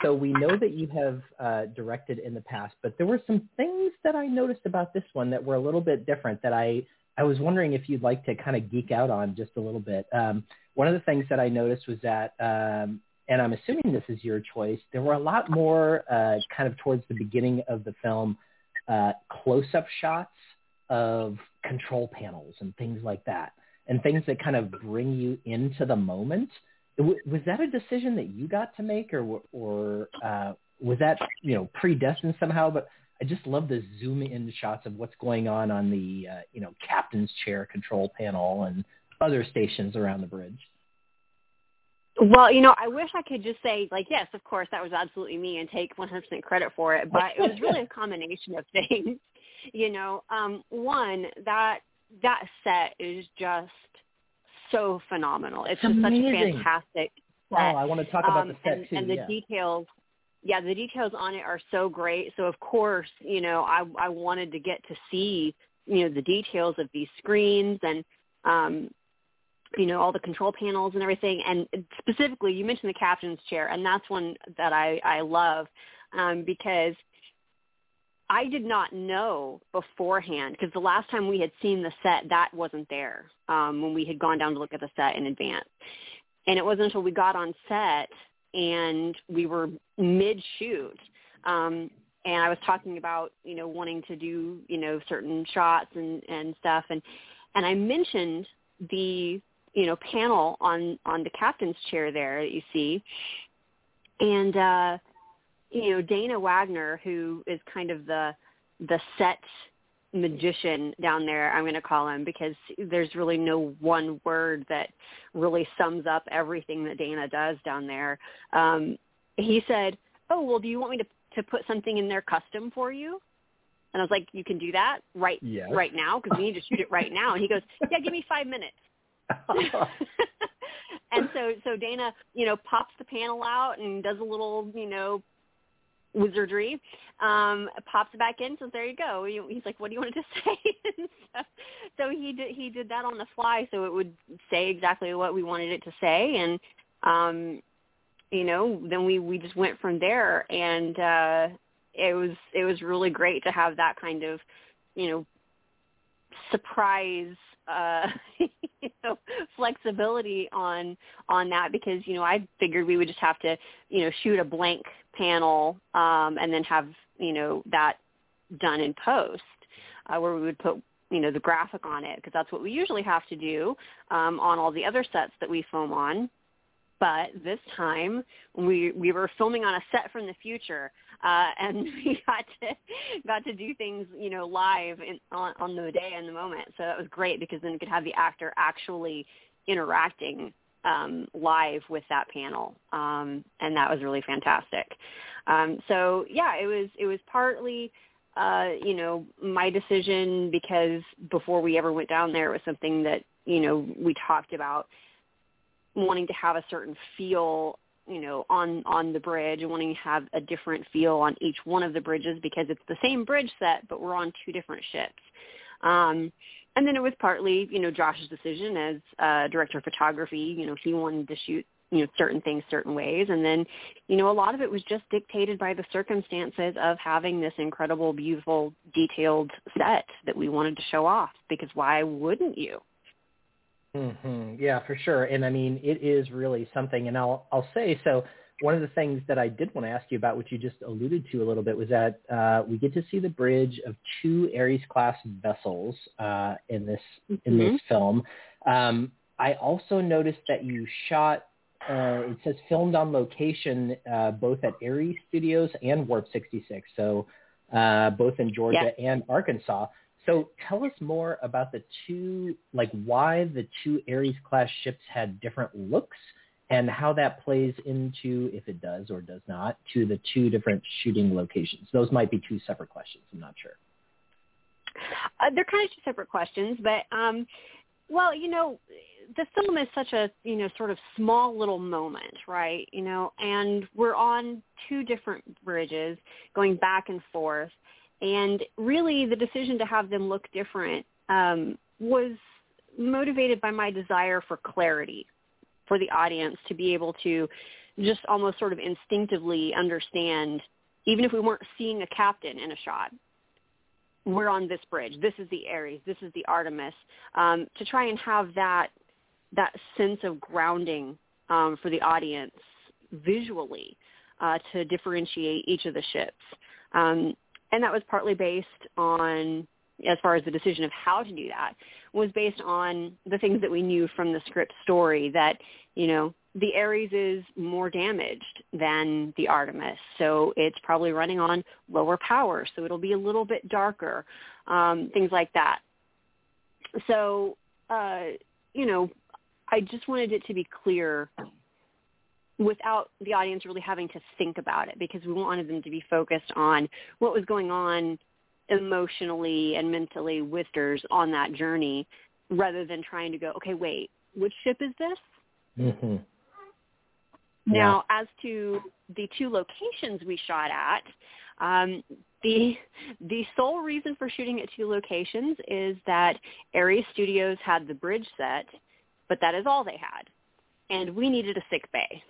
so we know that you have directed in the past, but there were some things that I noticed about this one that were a little bit different that I was wondering if you'd like to kind of geek out on just a little bit. One of the things that I noticed was that, and I'm assuming this is your choice, there were a lot more kind of towards the beginning of the film close-up shots of control panels and things like that, and things that kind of bring you into the moment. Was that a decision that you got to make, or was that, you know, predestined somehow? But I just love the zoom-in shots of what's going on the you know, captain's chair control panel and other stations around the bridge. Well, you know, I wish I could just say, like, yes, of course, that was absolutely me and take 100% credit for it, but it was really a combination of things. You know, one, that set is just so phenomenal. It's just amazing. Such a fantastic set. Wow, I want to talk about the set, too. And the details. Yeah, the details on it are so great. So, of course, you know, I wanted to get to see, you know, the details of these screens and, you know, all the control panels and everything. And specifically, you mentioned the captain's chair, and that's one that I love because I did not know beforehand, because the last time we had seen the set, that wasn't there when we had gone down to look at the set in advance. And it wasn't until we got on set and we were mid-shoot, and I was talking about, you know, wanting to do, you know, certain shots and stuff, and I mentioned the, you know, panel on the captain's chair there that you see, and you know, Dana Wagner, who is kind of the set magician down there, I'm going to call him, because there's really no one word that really sums up everything that Dana does down there. He said, "Oh, well, do you want me to put something in there custom for you?" And I was like, "You can do that right now, because we need to shoot it right now." And he goes, "Yeah, give me 5 minutes." And so Dana, you know, pops the panel out and does a little, you know, wizardry, pops it back in, so there you go. He's like, "What do you want it to say?" So he did that on the fly, so it would say exactly what we wanted it to say, and you know, then we just went from there, and it was really great to have that kind of, you know, surprise you know, flexibility on that, because, you know, I figured we would just have to, you know, shoot a blank panel and then have, you know, that done in post where we would put, you know, the graphic on it, because that's what we usually have to do on all the other sets that we film on. But this time we were filming on a set from the future, and we got to do things, you know, live on the day and the moment. So that was great, because then we could have the actor actually interacting live with that panel, and that was really fantastic. So yeah, it was partly you know, my decision, because before we ever went down there, it was something that, you know, we talked about, wanting to have a certain feel, you know, on the bridge, and wanting to have a different feel on each one of the bridges, because it's the same bridge set, but we're on two different ships. And then it was partly, you know, Josh's decision as director of photography. You know, he wanted to shoot, you know, certain things certain ways. And then, you know, a lot of it was just dictated by the circumstances of having this incredible, beautiful, detailed set that we wanted to show off, because why wouldn't you? Mm-hmm. Yeah, for sure. And I mean, it is really something. And I'll say, so one of the things that I did want to ask you about, which you just alluded to a little bit, was that we get to see the bridge of two Ares class vessels in this film. I also noticed that you shot, it says filmed on location, both at Ares Studios and Warp 66. So both in Georgia and Arkansas. So tell us more about the two, like why the two Ares-class ships had different looks and how that plays into, if it does or does not, to the two different shooting locations. Those might be two separate questions. I'm not sure. They're kind of two separate questions, but well, you know, the film is such a, you know, sort of small little moment, right? You know, and we're on two different bridges going back and forth. And really the decision to have them look different was motivated by my desire for clarity for the audience to be able to just almost sort of instinctively understand, even if we weren't seeing a captain in a shot, we're on this bridge. This is the Ares. This is the Artemis. To try and have that sense of grounding for the audience visually to differentiate each of the ships. And that was partly based on, as far as the decision of how to do that, was based on the things that we knew from the script story that, you know, the Ares is more damaged than the Artemis, so it's probably running on lower power, so it'll be a little bit darker, things like that. So, you know, I just wanted it to be clear without the audience really having to think about it, because we wanted them to be focused on what was going on emotionally and mentally with us on that journey, rather than trying to go, okay, wait, which ship is this? Mm-hmm. Now, as to the two locations we shot at, the sole reason for shooting at two locations is that Ares Studios had the bridge set, but that is all they had, and we needed a sick bay.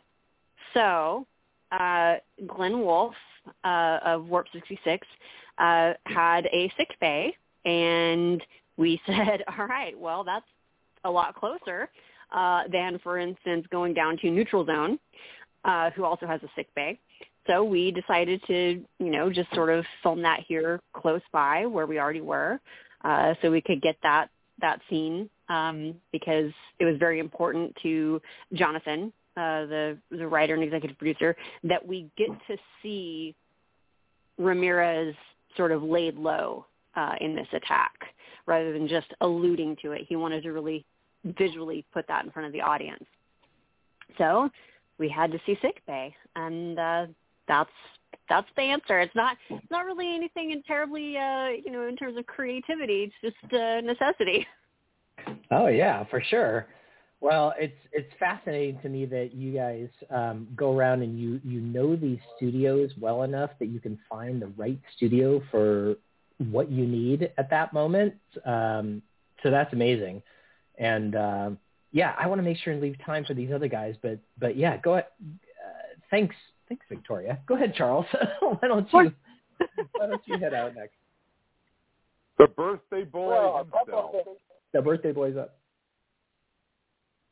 So Glenn Wolfe of Warp 66 had a sick bay, and we said, all right, well, that's a lot closer than, for instance, going down to Neutral Zone, who also has a sick bay. So we decided to, you know, just sort of film that here close by where we already were, so we could get that scene, because it was very important to Jonathan, the writer and executive producer, that we get to see Ramirez sort of laid low in this attack rather than just alluding to it. He wanted to really visually put that in front of the audience. So we had to see sick bay, and that's the answer. It's not really anything in terribly you know, in terms of creativity. It's just necessity. Oh yeah, for sure. Well, it's fascinating to me that you guys go around and you know these studios well enough that you can find the right studio for what you need at that moment. So that's amazing. And, yeah, I want to make sure and leave time for these other guys, but yeah, go ahead. Thanks, Victoria. Go ahead, Charles. Why don't you head out next? The birthday boy himself. The birthday boy's up.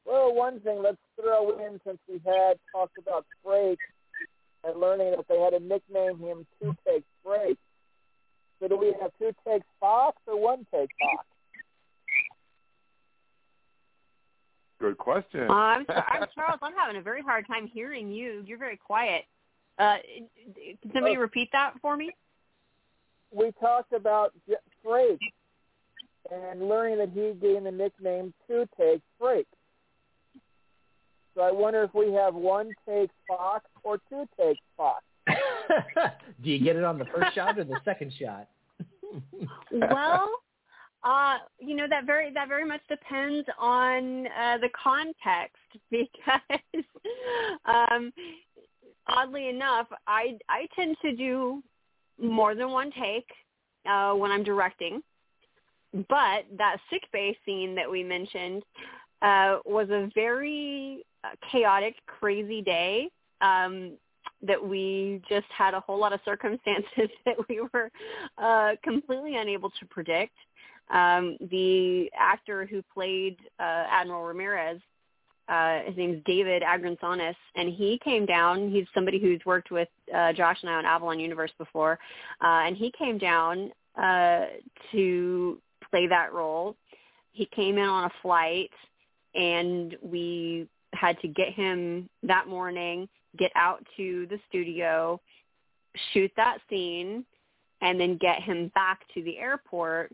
Well, one thing, let's throw in, since we had talked about Frake and learning that they had to nickname him Two Takes Frake. So do we have Two Takes Fox or One Take Fox? Good question. I'm Charles. I'm having a very hard time hearing you. You're very quiet. Can somebody repeat that for me? We talked about Frake and learning that he gave the nickname Two Takes Frake. So I wonder if we have One Take Fox or Two Take Fox. Do you get it on the first shot or the second shot? Well, you know, that very much depends on the context, because oddly enough, I tend to do more than one take when I'm directing. But that sick bay scene that we mentioned was a very chaotic, crazy day that we just had a whole lot of circumstances that we were completely unable to predict. The actor who played Admiral Ramirez, his name's David Agransonis, and he came down. He's somebody who's worked with Josh and I on Avalon Universe before, and he came down to play that role. He came in on a flight, and we had to get him that morning, get out to the studio, shoot that scene, and then get him back to the airport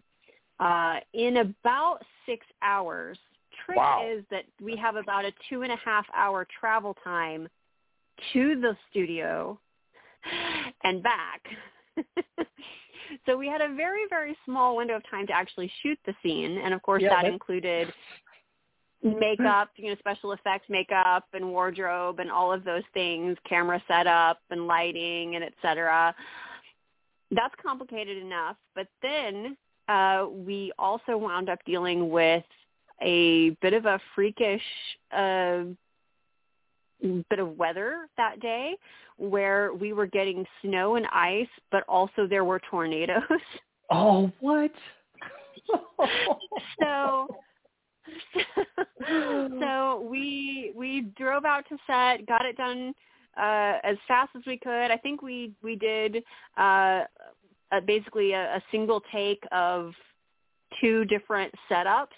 In about 6 hours. Trick is that we have about a 2.5 hour travel time to the studio and back. So we had a very, very small window of time to actually shoot the scene. And, of course, that included makeup, you know, special effects makeup and wardrobe and all of those things, camera setup and lighting and et cetera. That's complicated enough. But then we also wound up dealing with a bit of a freakish bit of weather that day where we were getting snow and ice, but also there were tornadoes. Oh, what? So we drove out to set, got it done as fast as we could. I think we did basically a single take of two different setups.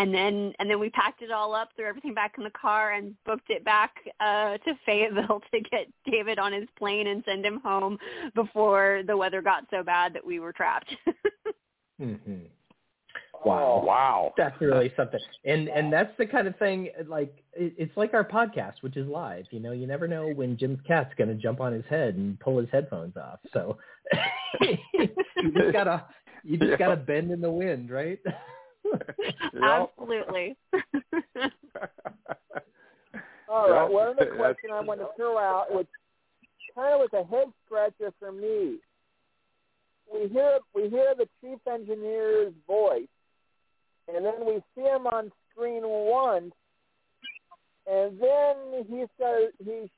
And then we packed it all up, threw everything back in the car, and booked it back to Fayetteville to get David on his plane and send him home before the weather got so bad that we were trapped. Mm-hmm. Wow. Oh, wow. That's really something. And that's the kind of thing, like, it's like our podcast, which is live. You know, you never know when Jim's cat's going to jump on his head and pull his headphones off. So you just got to bend in the wind, right? Absolutely. All right. Well, the question I want to throw out, which kind of was a head scratcher for me. We hear the chief engineer's voice, and then we see him on screen once, and then he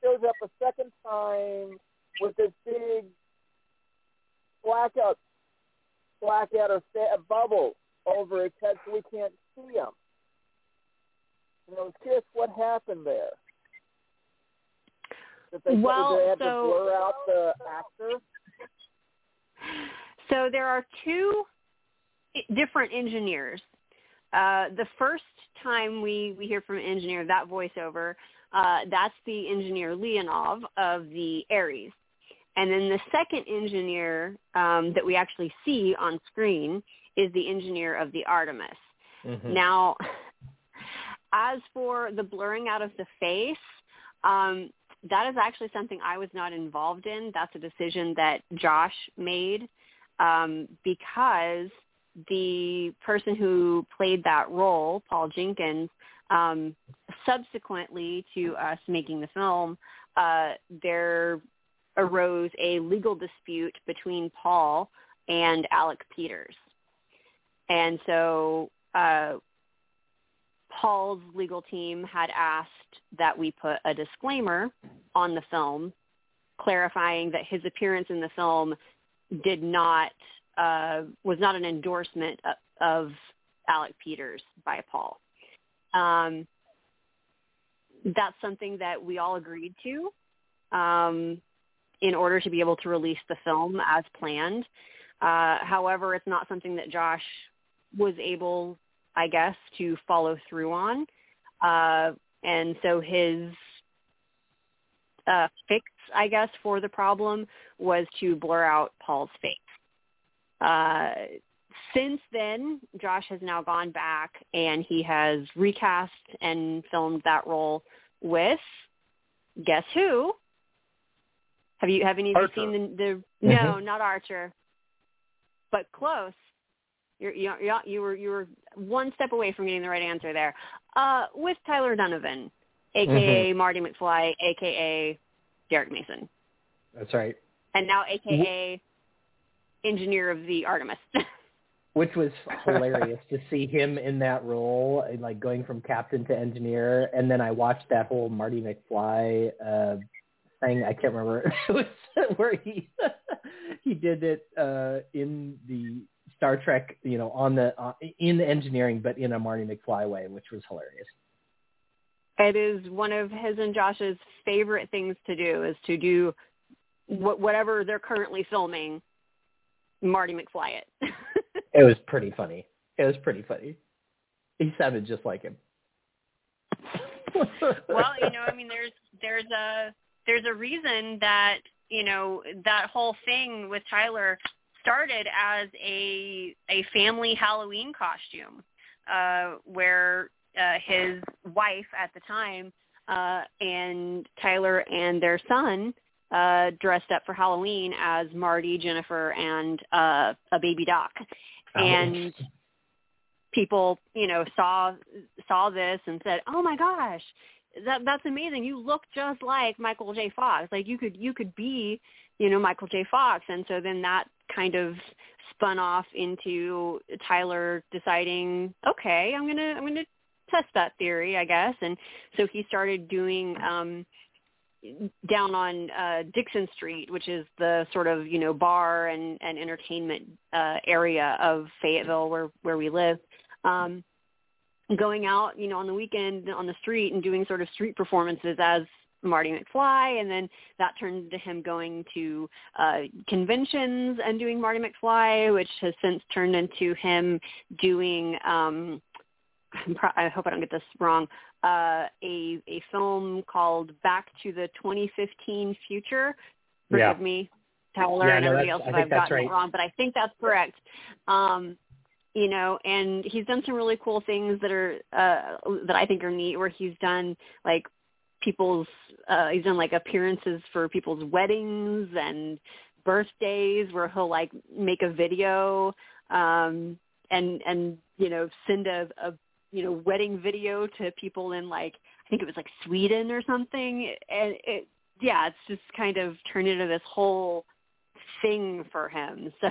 shows up a second time with this big blackout or bubble over his head, so we can't see him. And I was curious what happened there. Did they have to blur out the actor? So there are two different engineers. The first time we hear from an engineer, that voiceover, that's the engineer Leonov of the Ares. And then the second engineer that we actually see on screen is the engineer of the Artemis. Mm-hmm. Now, as for the blurring out of the face, that is actually something I was not involved in. That's a decision that Josh made because the person who played that role, Paul Jenkins, subsequently to us making the film, there arose a legal dispute between Paul and Alec Peters. And so Paul's legal team had asked that we put a disclaimer on the film clarifying that his appearance in the film was not an endorsement of Alec Peters by Paul. That's something that we all agreed to in order to be able to release the film as planned. However, it's not something that Josh was able, I guess, to follow through on. And so his fix, I guess, for the problem was to blur out Paul's face. Since then, Josh has now gone back and he has recast and filmed that role with, guess who? Have any of you seen the no, not Archer, but close. You were one step away from getting the right answer there. With Tyler Donovan, a.k.a. Mm-hmm. Marty McFly, a.k.a. Derek Mason. That's right. And now a.k.a. Engineer of the Artemis. Which was hilarious to see him in that role, like going from captain to engineer. And then I watched that whole Marty McFly thing. I can't remember. It was where he did it in the Star Trek, you know, in the engineering, but in a Marty McFly way, which was hilarious. It is one of his and Josh's favorite things to do is to do whatever they're currently filming, Marty McFly it. It was pretty funny. He sounded just like him. Well, you know, I mean, there's a reason that, you know, that whole thing with Tyler started as a family Halloween costume where his wife at the time and Tyler and their son dressed up for Halloween as Marty, Jennifer, and a baby Doc. And people, you know, saw this and said, "Oh my gosh, that's amazing! You look just like Michael J. Fox. Like you could be, you know, Michael J. Fox." And so then that kind of spun off into Tyler deciding, "Okay, I'm gonna test that theory, I guess." And so he started doing down on Dixon Street, which is the sort of, you know, bar and entertainment area of Fayetteville where we live, going out, you know, on the weekend on the street and doing sort of street performances as Marty McFly. And then that turned into him going to conventions and doing Marty McFly, which has since turned into him doing I hope I don't get this wrong, a film called Back to the 2015 Future. Forgive me, Tyler, and everybody else, if I've gotten it wrong, but I think that's correct. You know, and he's done some really cool things that are that I think are neat, where he's done like people's he's done like appearances for people's weddings and birthdays, where he'll like make a video and you know, send a you know, wedding video to people in like, I think it was like Sweden or something. And it's just kind of turned into this whole thing for him. So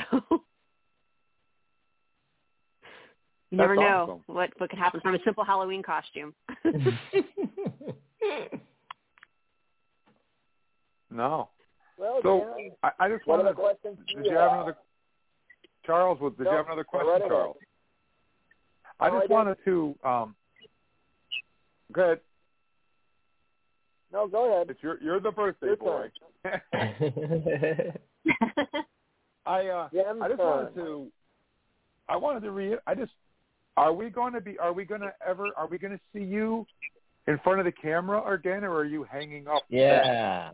you never know what could happen from a simple Halloween costume. No. Well, so yeah. I just wanted to, did you have another question, Charles? I just wanted to go ahead. No, go ahead. It's you're the birthday boy. Are we going to see you in front of the camera again, or are you hanging up? Yeah.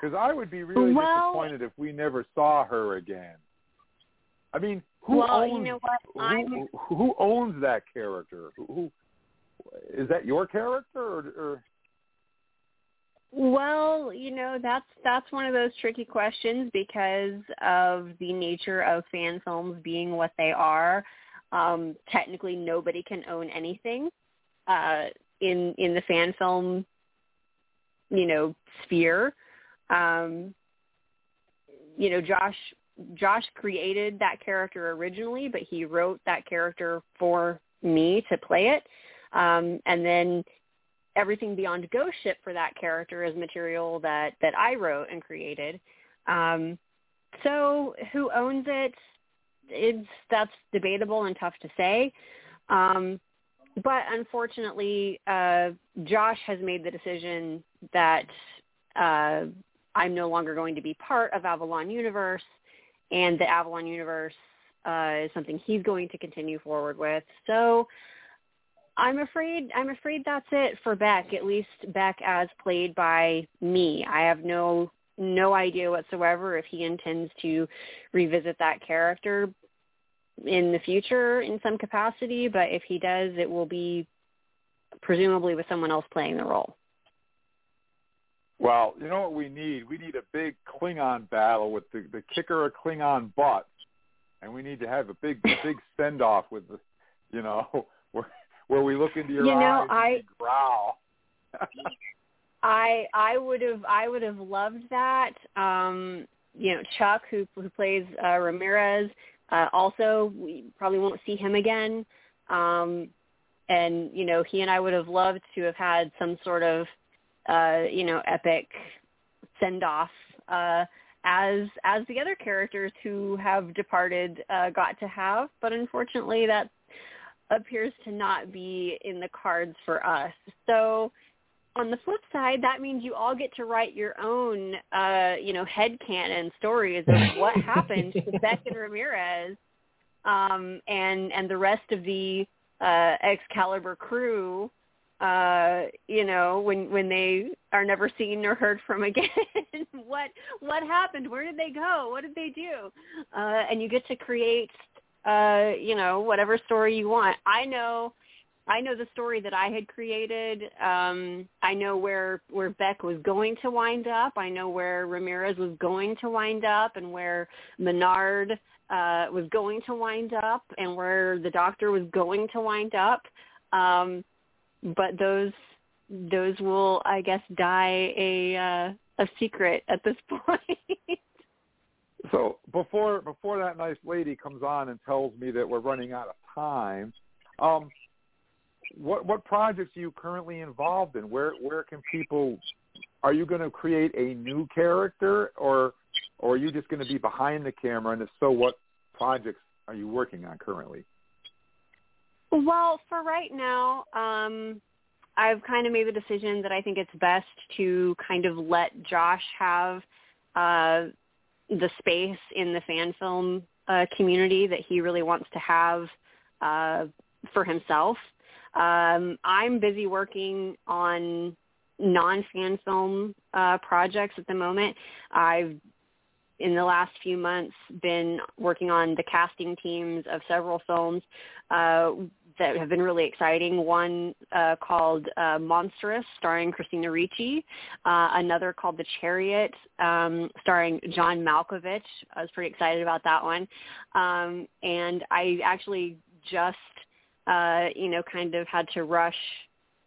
Because I would be really disappointed if we never saw her again. I mean, who owns that character? Who is that, your character? Or? Well, you know, that's one of those tricky questions because of the nature of fan films being what they are. Technically, nobody can own anything in the fan film, you know, sphere. You know, Josh created that character originally, but he wrote that character for me to play it. And then everything beyond Ghost Ship for that character is material that I wrote and created. So who owns it? That's debatable and tough to say. But unfortunately, Josh has made the decision that I'm no longer going to be part of Avalon Universe. And the Avalon Universe is something he's going to continue forward with. So I'm afraid that's it for Beck, at least Beck as played by me. I have no idea whatsoever if he intends to revisit that character in the future in some capacity, but if he does, it will be presumably with someone else playing the role. Well, you know what we need? We need a big Klingon battle with the kicker of Klingon butt, and we need to have a big send-off with the, you know, where we look into your eyes and growl. I would have loved that. You know, Chuck, who plays Ramirez, also we probably won't see him again, and you know, he and I would have loved to have had some sort of you know, epic send-off as the other characters who have departed got to have. But unfortunately, that appears to not be in the cards for us. So on the flip side, that means you all get to write your own, you know, headcanon stories of what happened to Beck and Ramirez and the rest of the Excalibur crew you know, when they are never seen or heard from again. What happened? Where did they go? What did they do? And you get to create, you know, whatever story you want. I know the story that I had created. I know where Beck was going to wind up. I know where Ramirez was going to wind up and where Menard was going to wind up and where the Doctor was going to wind up. But those will, I guess, die a secret at this point. So before that nice lady comes on and tells me that we're running out of time, what projects are you currently involved in? Where can people? Are you going to create a new character, or are you just going to be behind the camera? And if so, what projects are you working on currently? Well, for right now, I've kind of made the decision that I think it's best to kind of let Josh have the space in the fan film community that he really wants to have for himself. I'm busy working on non-fan film projects at the moment. I've, in the last few months, been working on the casting teams of several films that have been really exciting. One called Monstrous, starring Christina Ricci. Another called The Chariot, starring John Malkovich. I was pretty excited about that one. And I actually just, you know, kind of had to rush,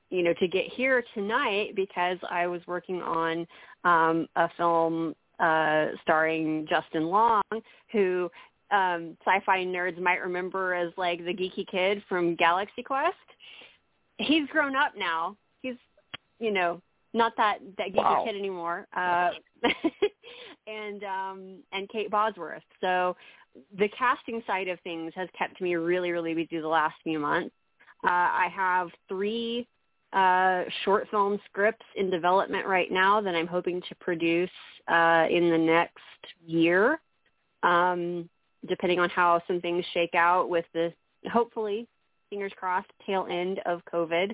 you know, to get here tonight because I was working on a film starring Justin Long, who sci-fi nerds might remember as like the geeky kid from Galaxy Quest. He's grown up now. He's, you know, not that geeky kid anymore. And Kate Bosworth. So the casting side of things has kept me really, really busy the last few months. I have 3 short film scripts in development right now that I'm hoping to produce in the next year, depending on how some things shake out with this, hopefully, fingers crossed, tail end of COVID.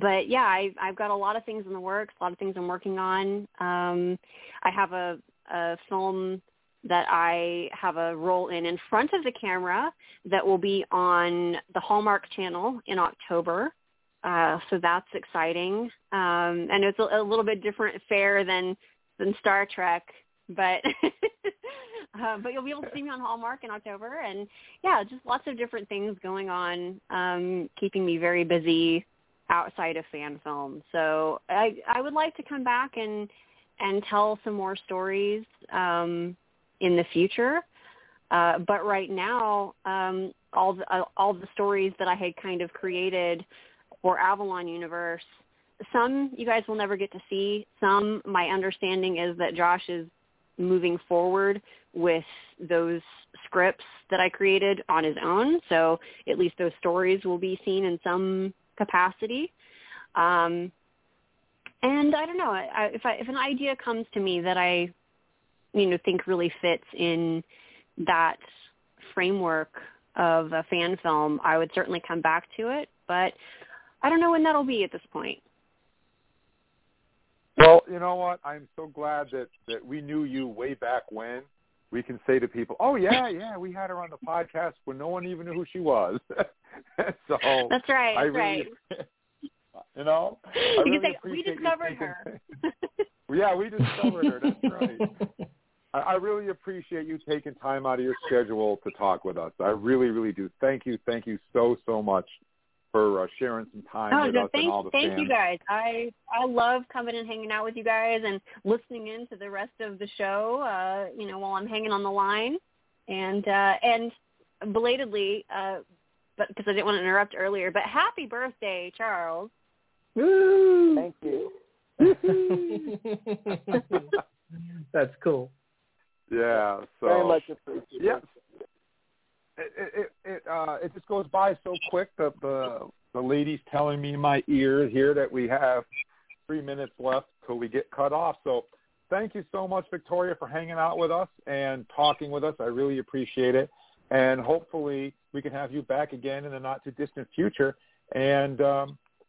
But yeah, I've got a lot of things in the works, a lot of things I'm working on. I have a film that I have a role in front of the camera that will be on the Hallmark Channel in October. So that's exciting. And it's a little bit different fare than Star Trek, but you'll be able to see me on Hallmark in October. And yeah, just lots of different things going on, keeping me very busy outside of fan film. So I would like to come back and tell some more stories in the future. But right now, all the stories that I had kind of created for Avalon Universe, some you guys will never get to see. Some, my understanding is that Josh is moving forward with those scripts that I created on his own, so at least those stories will be seen in some capacity. And I don't know, if an idea comes to me that I, you know, think really fits in that framework of a fan film, I would certainly come back to it, but I don't know when that'll be at this point. Well, you know what? I'm so glad that we knew you way back when. We can say to people, oh, yeah, we had her on the podcast when no one even knew who she was. So that's right. That's right. You know? We discovered her. Yeah, we discovered her. That's right. I really appreciate you taking time out of your schedule to talk with us. I really, really do. Thank you so much for sharing some time with us and all the fans. Thank you guys. I love coming and hanging out with you guys and listening in to the rest of the show, you know, while I'm hanging on the line. And belatedly, but because I didn't want to interrupt earlier, but happy birthday, Charles. Woo! Thank you. That's cool. Yeah. So very much appreciated. Yes. It just goes by so quick that the lady's telling me in my ear here that we have 3 minutes left till we get cut off. So thank you so much, Victoria, for hanging out with us and talking with us. I really appreciate it. And hopefully we can have you back again in the not-too-distant future. And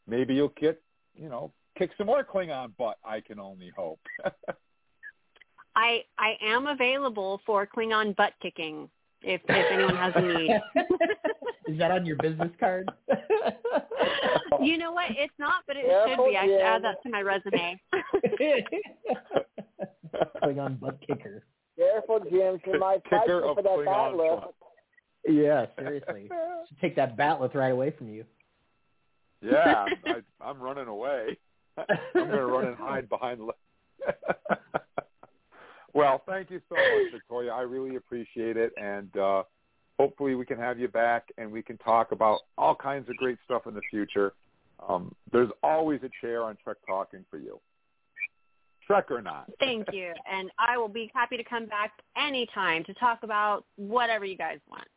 maybe you'll get, you know, kick some more Klingon butt. I can only hope. I am available for Klingon butt kicking if anyone has a need. Is that on your business card? You know what? It's not, but it should be. I should add that to my resume. Klingon butt kicker. Careful, Jim. You might fight for that Batleth. Yeah, seriously. Should take that Batleth right away from you. Yeah, I'm running away. I'm going to run and hide behind. Well, thank you so much, Victoria. I really appreciate it, and hopefully we can have you back and we can talk about all kinds of great stuff in the future. There's always a chair on Trek Talking for you, Trek or not. Thank you, and I will be happy to come back anytime to talk about whatever you guys want.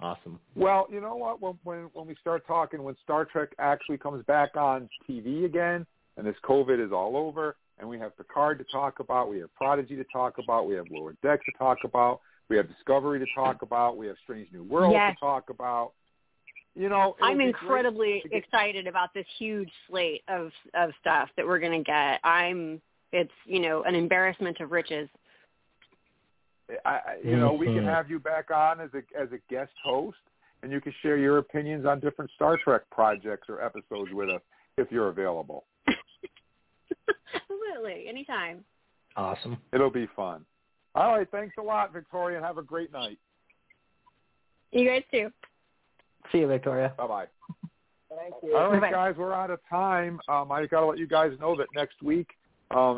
Awesome. Well, you know what? When we start talking, when Star Trek actually comes back on TV again, and this COVID is all over, and we have Picard to talk about, we have Prodigy to talk about, we have Lower Decks to talk about, we have Discovery to talk about, we have Strange New World to talk about. You know, I'm incredibly excited about this huge slate of stuff that we're going to get. It's, you know, an embarrassment of riches. You know, we can have you back on as a guest host, and you can share your opinions on different Star Trek projects or episodes with us if you're available. Absolutely, anytime. Awesome. It'll be fun. All right, thanks a lot, Victoria, and have a great night. You guys too. See you, Victoria. Bye-bye. Thank you. All right, bye-bye. Guys, we're out of time. I got to let you guys know that next week,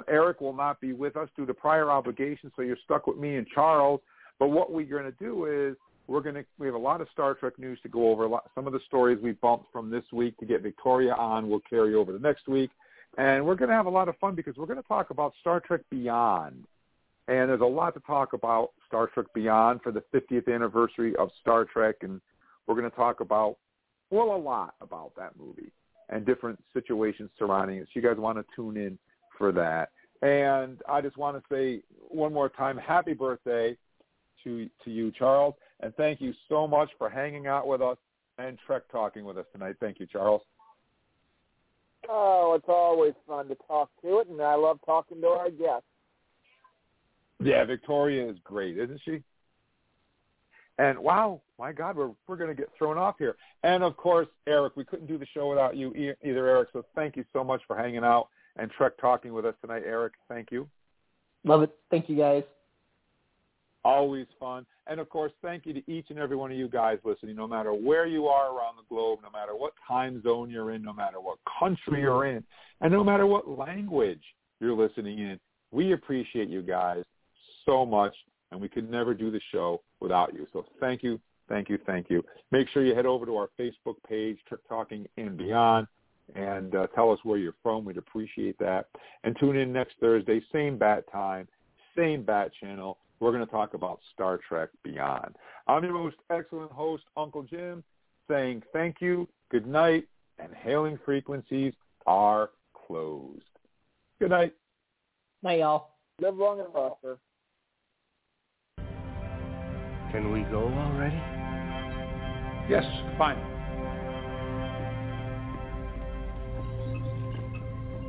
Eric will not be with us due to prior obligations, so you're stuck with me and Charles. But what we're going to do is we have a lot of Star Trek news to go over. Some of the stories we bumped from this week to get Victoria on will carry over to next week. And we're going to have a lot of fun because we're going to talk about Star Trek Beyond. And there's a lot to talk about Star Trek Beyond for the 50th anniversary of Star Trek. And we're going to talk about, well, a lot about that movie and different situations surrounding it. So you guys want to tune in for that. And I just want to say one more time, happy birthday to you, Charles. And thank you so much for hanging out with us and Trek Talking with us tonight. Thank you, Charles. Oh, it's always fun to talk to it, and I love talking to our guests. Yeah, Victoria is great, isn't she? And wow, my God, we're going to get thrown off here. And, of course, Eric, we couldn't do the show without you either, Eric, so thank you so much for hanging out and Trek Talking with us tonight, Eric. Thank you. Love it. Thank you, guys. Always fun. And, of course, thank you to each and every one of you guys listening, no matter where you are around the globe, no matter what time zone you're in, no matter what country you're in, and no matter what language you're listening in. We appreciate you guys so much, and we could never do the show without you. So thank you, thank you, thank you. Make sure you head over to our Facebook page, Trek Talking and Beyond, and tell us where you're from. We'd appreciate that. And tune in next Thursday, same bat time, same bat channel. We're going to talk about Star Trek Beyond. I'm your most excellent host, Uncle Jim, saying thank you, good night, and hailing frequencies are closed. Good night. Night, y'all. Live long and prosper. Can we go already? Yes, fine.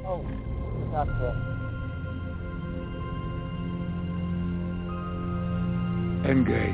Oh, not there. Engage.